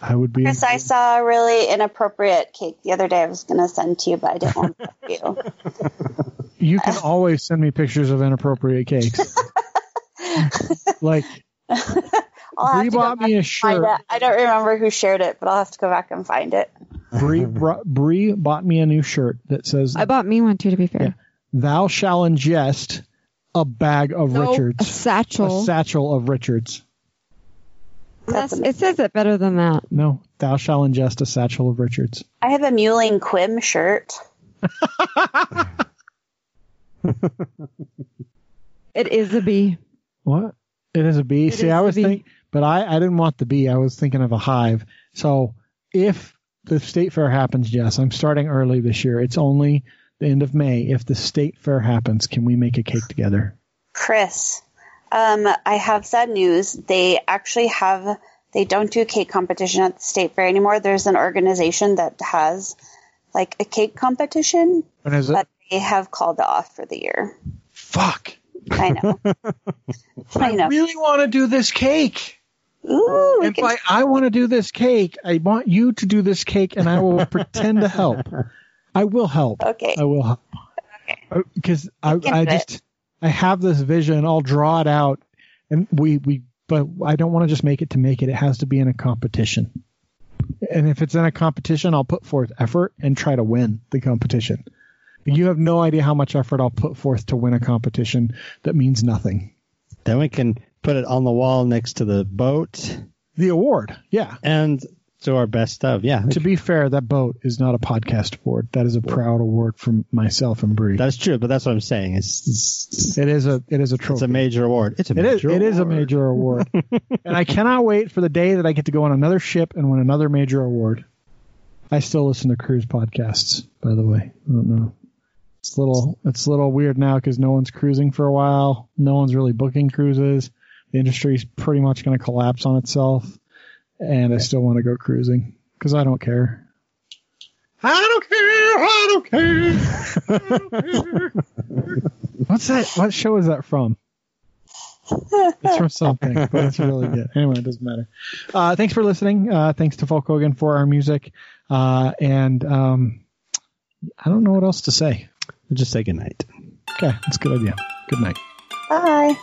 I would be. Chris, I saw a really inappropriate cake the other day. I was going to send to you, but I didn't want to you. You can always send me pictures of inappropriate cakes. Like, Bree bought me a shirt. I don't remember who shared it, but I'll have to go back and find it. Bree Bree bought me a new shirt that says. I bought me one too. To be fair, yeah, thou shall ingest a bag of no, Richards. A satchel. A satchel of Richards. That's, it says it better than that. No, thou shall ingest a satchel of Richards. I have a Mewling Quim shirt. It is a bee. What? It is a bee. It See, I was thinking, but I, I didn't want the bee. I was thinking of a hive. So if the State Fair happens, yes, I'm starting early this year. It's only the end of May. If the State Fair happens, can we make a cake together? Chris. Um, I have sad news. They actually have, they don't do cake competition at the State Fair anymore. There's an organization that has like a cake competition, when is it? But they have called off for the year. Fuck. I know. I know. I really want to do this cake. Ooh, and by I want to do this cake, I want you to do this cake and I will pretend to help. I will help. Okay. I will help. Okay. Because I, I just... It. I have this vision. I'll draw it out, and we, we but I don't want to just make it to make it. It has to be in a competition. And if it's in a competition, I'll put forth effort and try to win the competition. You have no idea how much effort I'll put forth to win a competition that means nothing. Then we can put it on the wall next to the boat. The award, yeah. And so our best of, yeah. To be fair, that boat is not a podcast award. That is a proud award from myself and Bree. That's true, but that's what I'm saying. It's, it's, it is a it is a trophy. It's a major award. It's a it major. Is, award. It is a major award, and I cannot wait for the day that I get to go on another ship and win another major award. I still listen to cruise podcasts, by the way. I don't know. It's little it's a little weird now because no one's cruising for a while. No one's really booking cruises. The industry's pretty much going to collapse on itself. And I still want to go cruising because I don't care. I don't care. I don't care. I don't care. What's that? What show is that from? It's from something, but it's really good. Anyway, it doesn't matter. Uh, thanks for listening. Uh, thanks to Folk Hogan for our music. Uh, and um, I don't know what else to say. We'll just say goodnight. Okay, that's a good idea. Good night. Bye.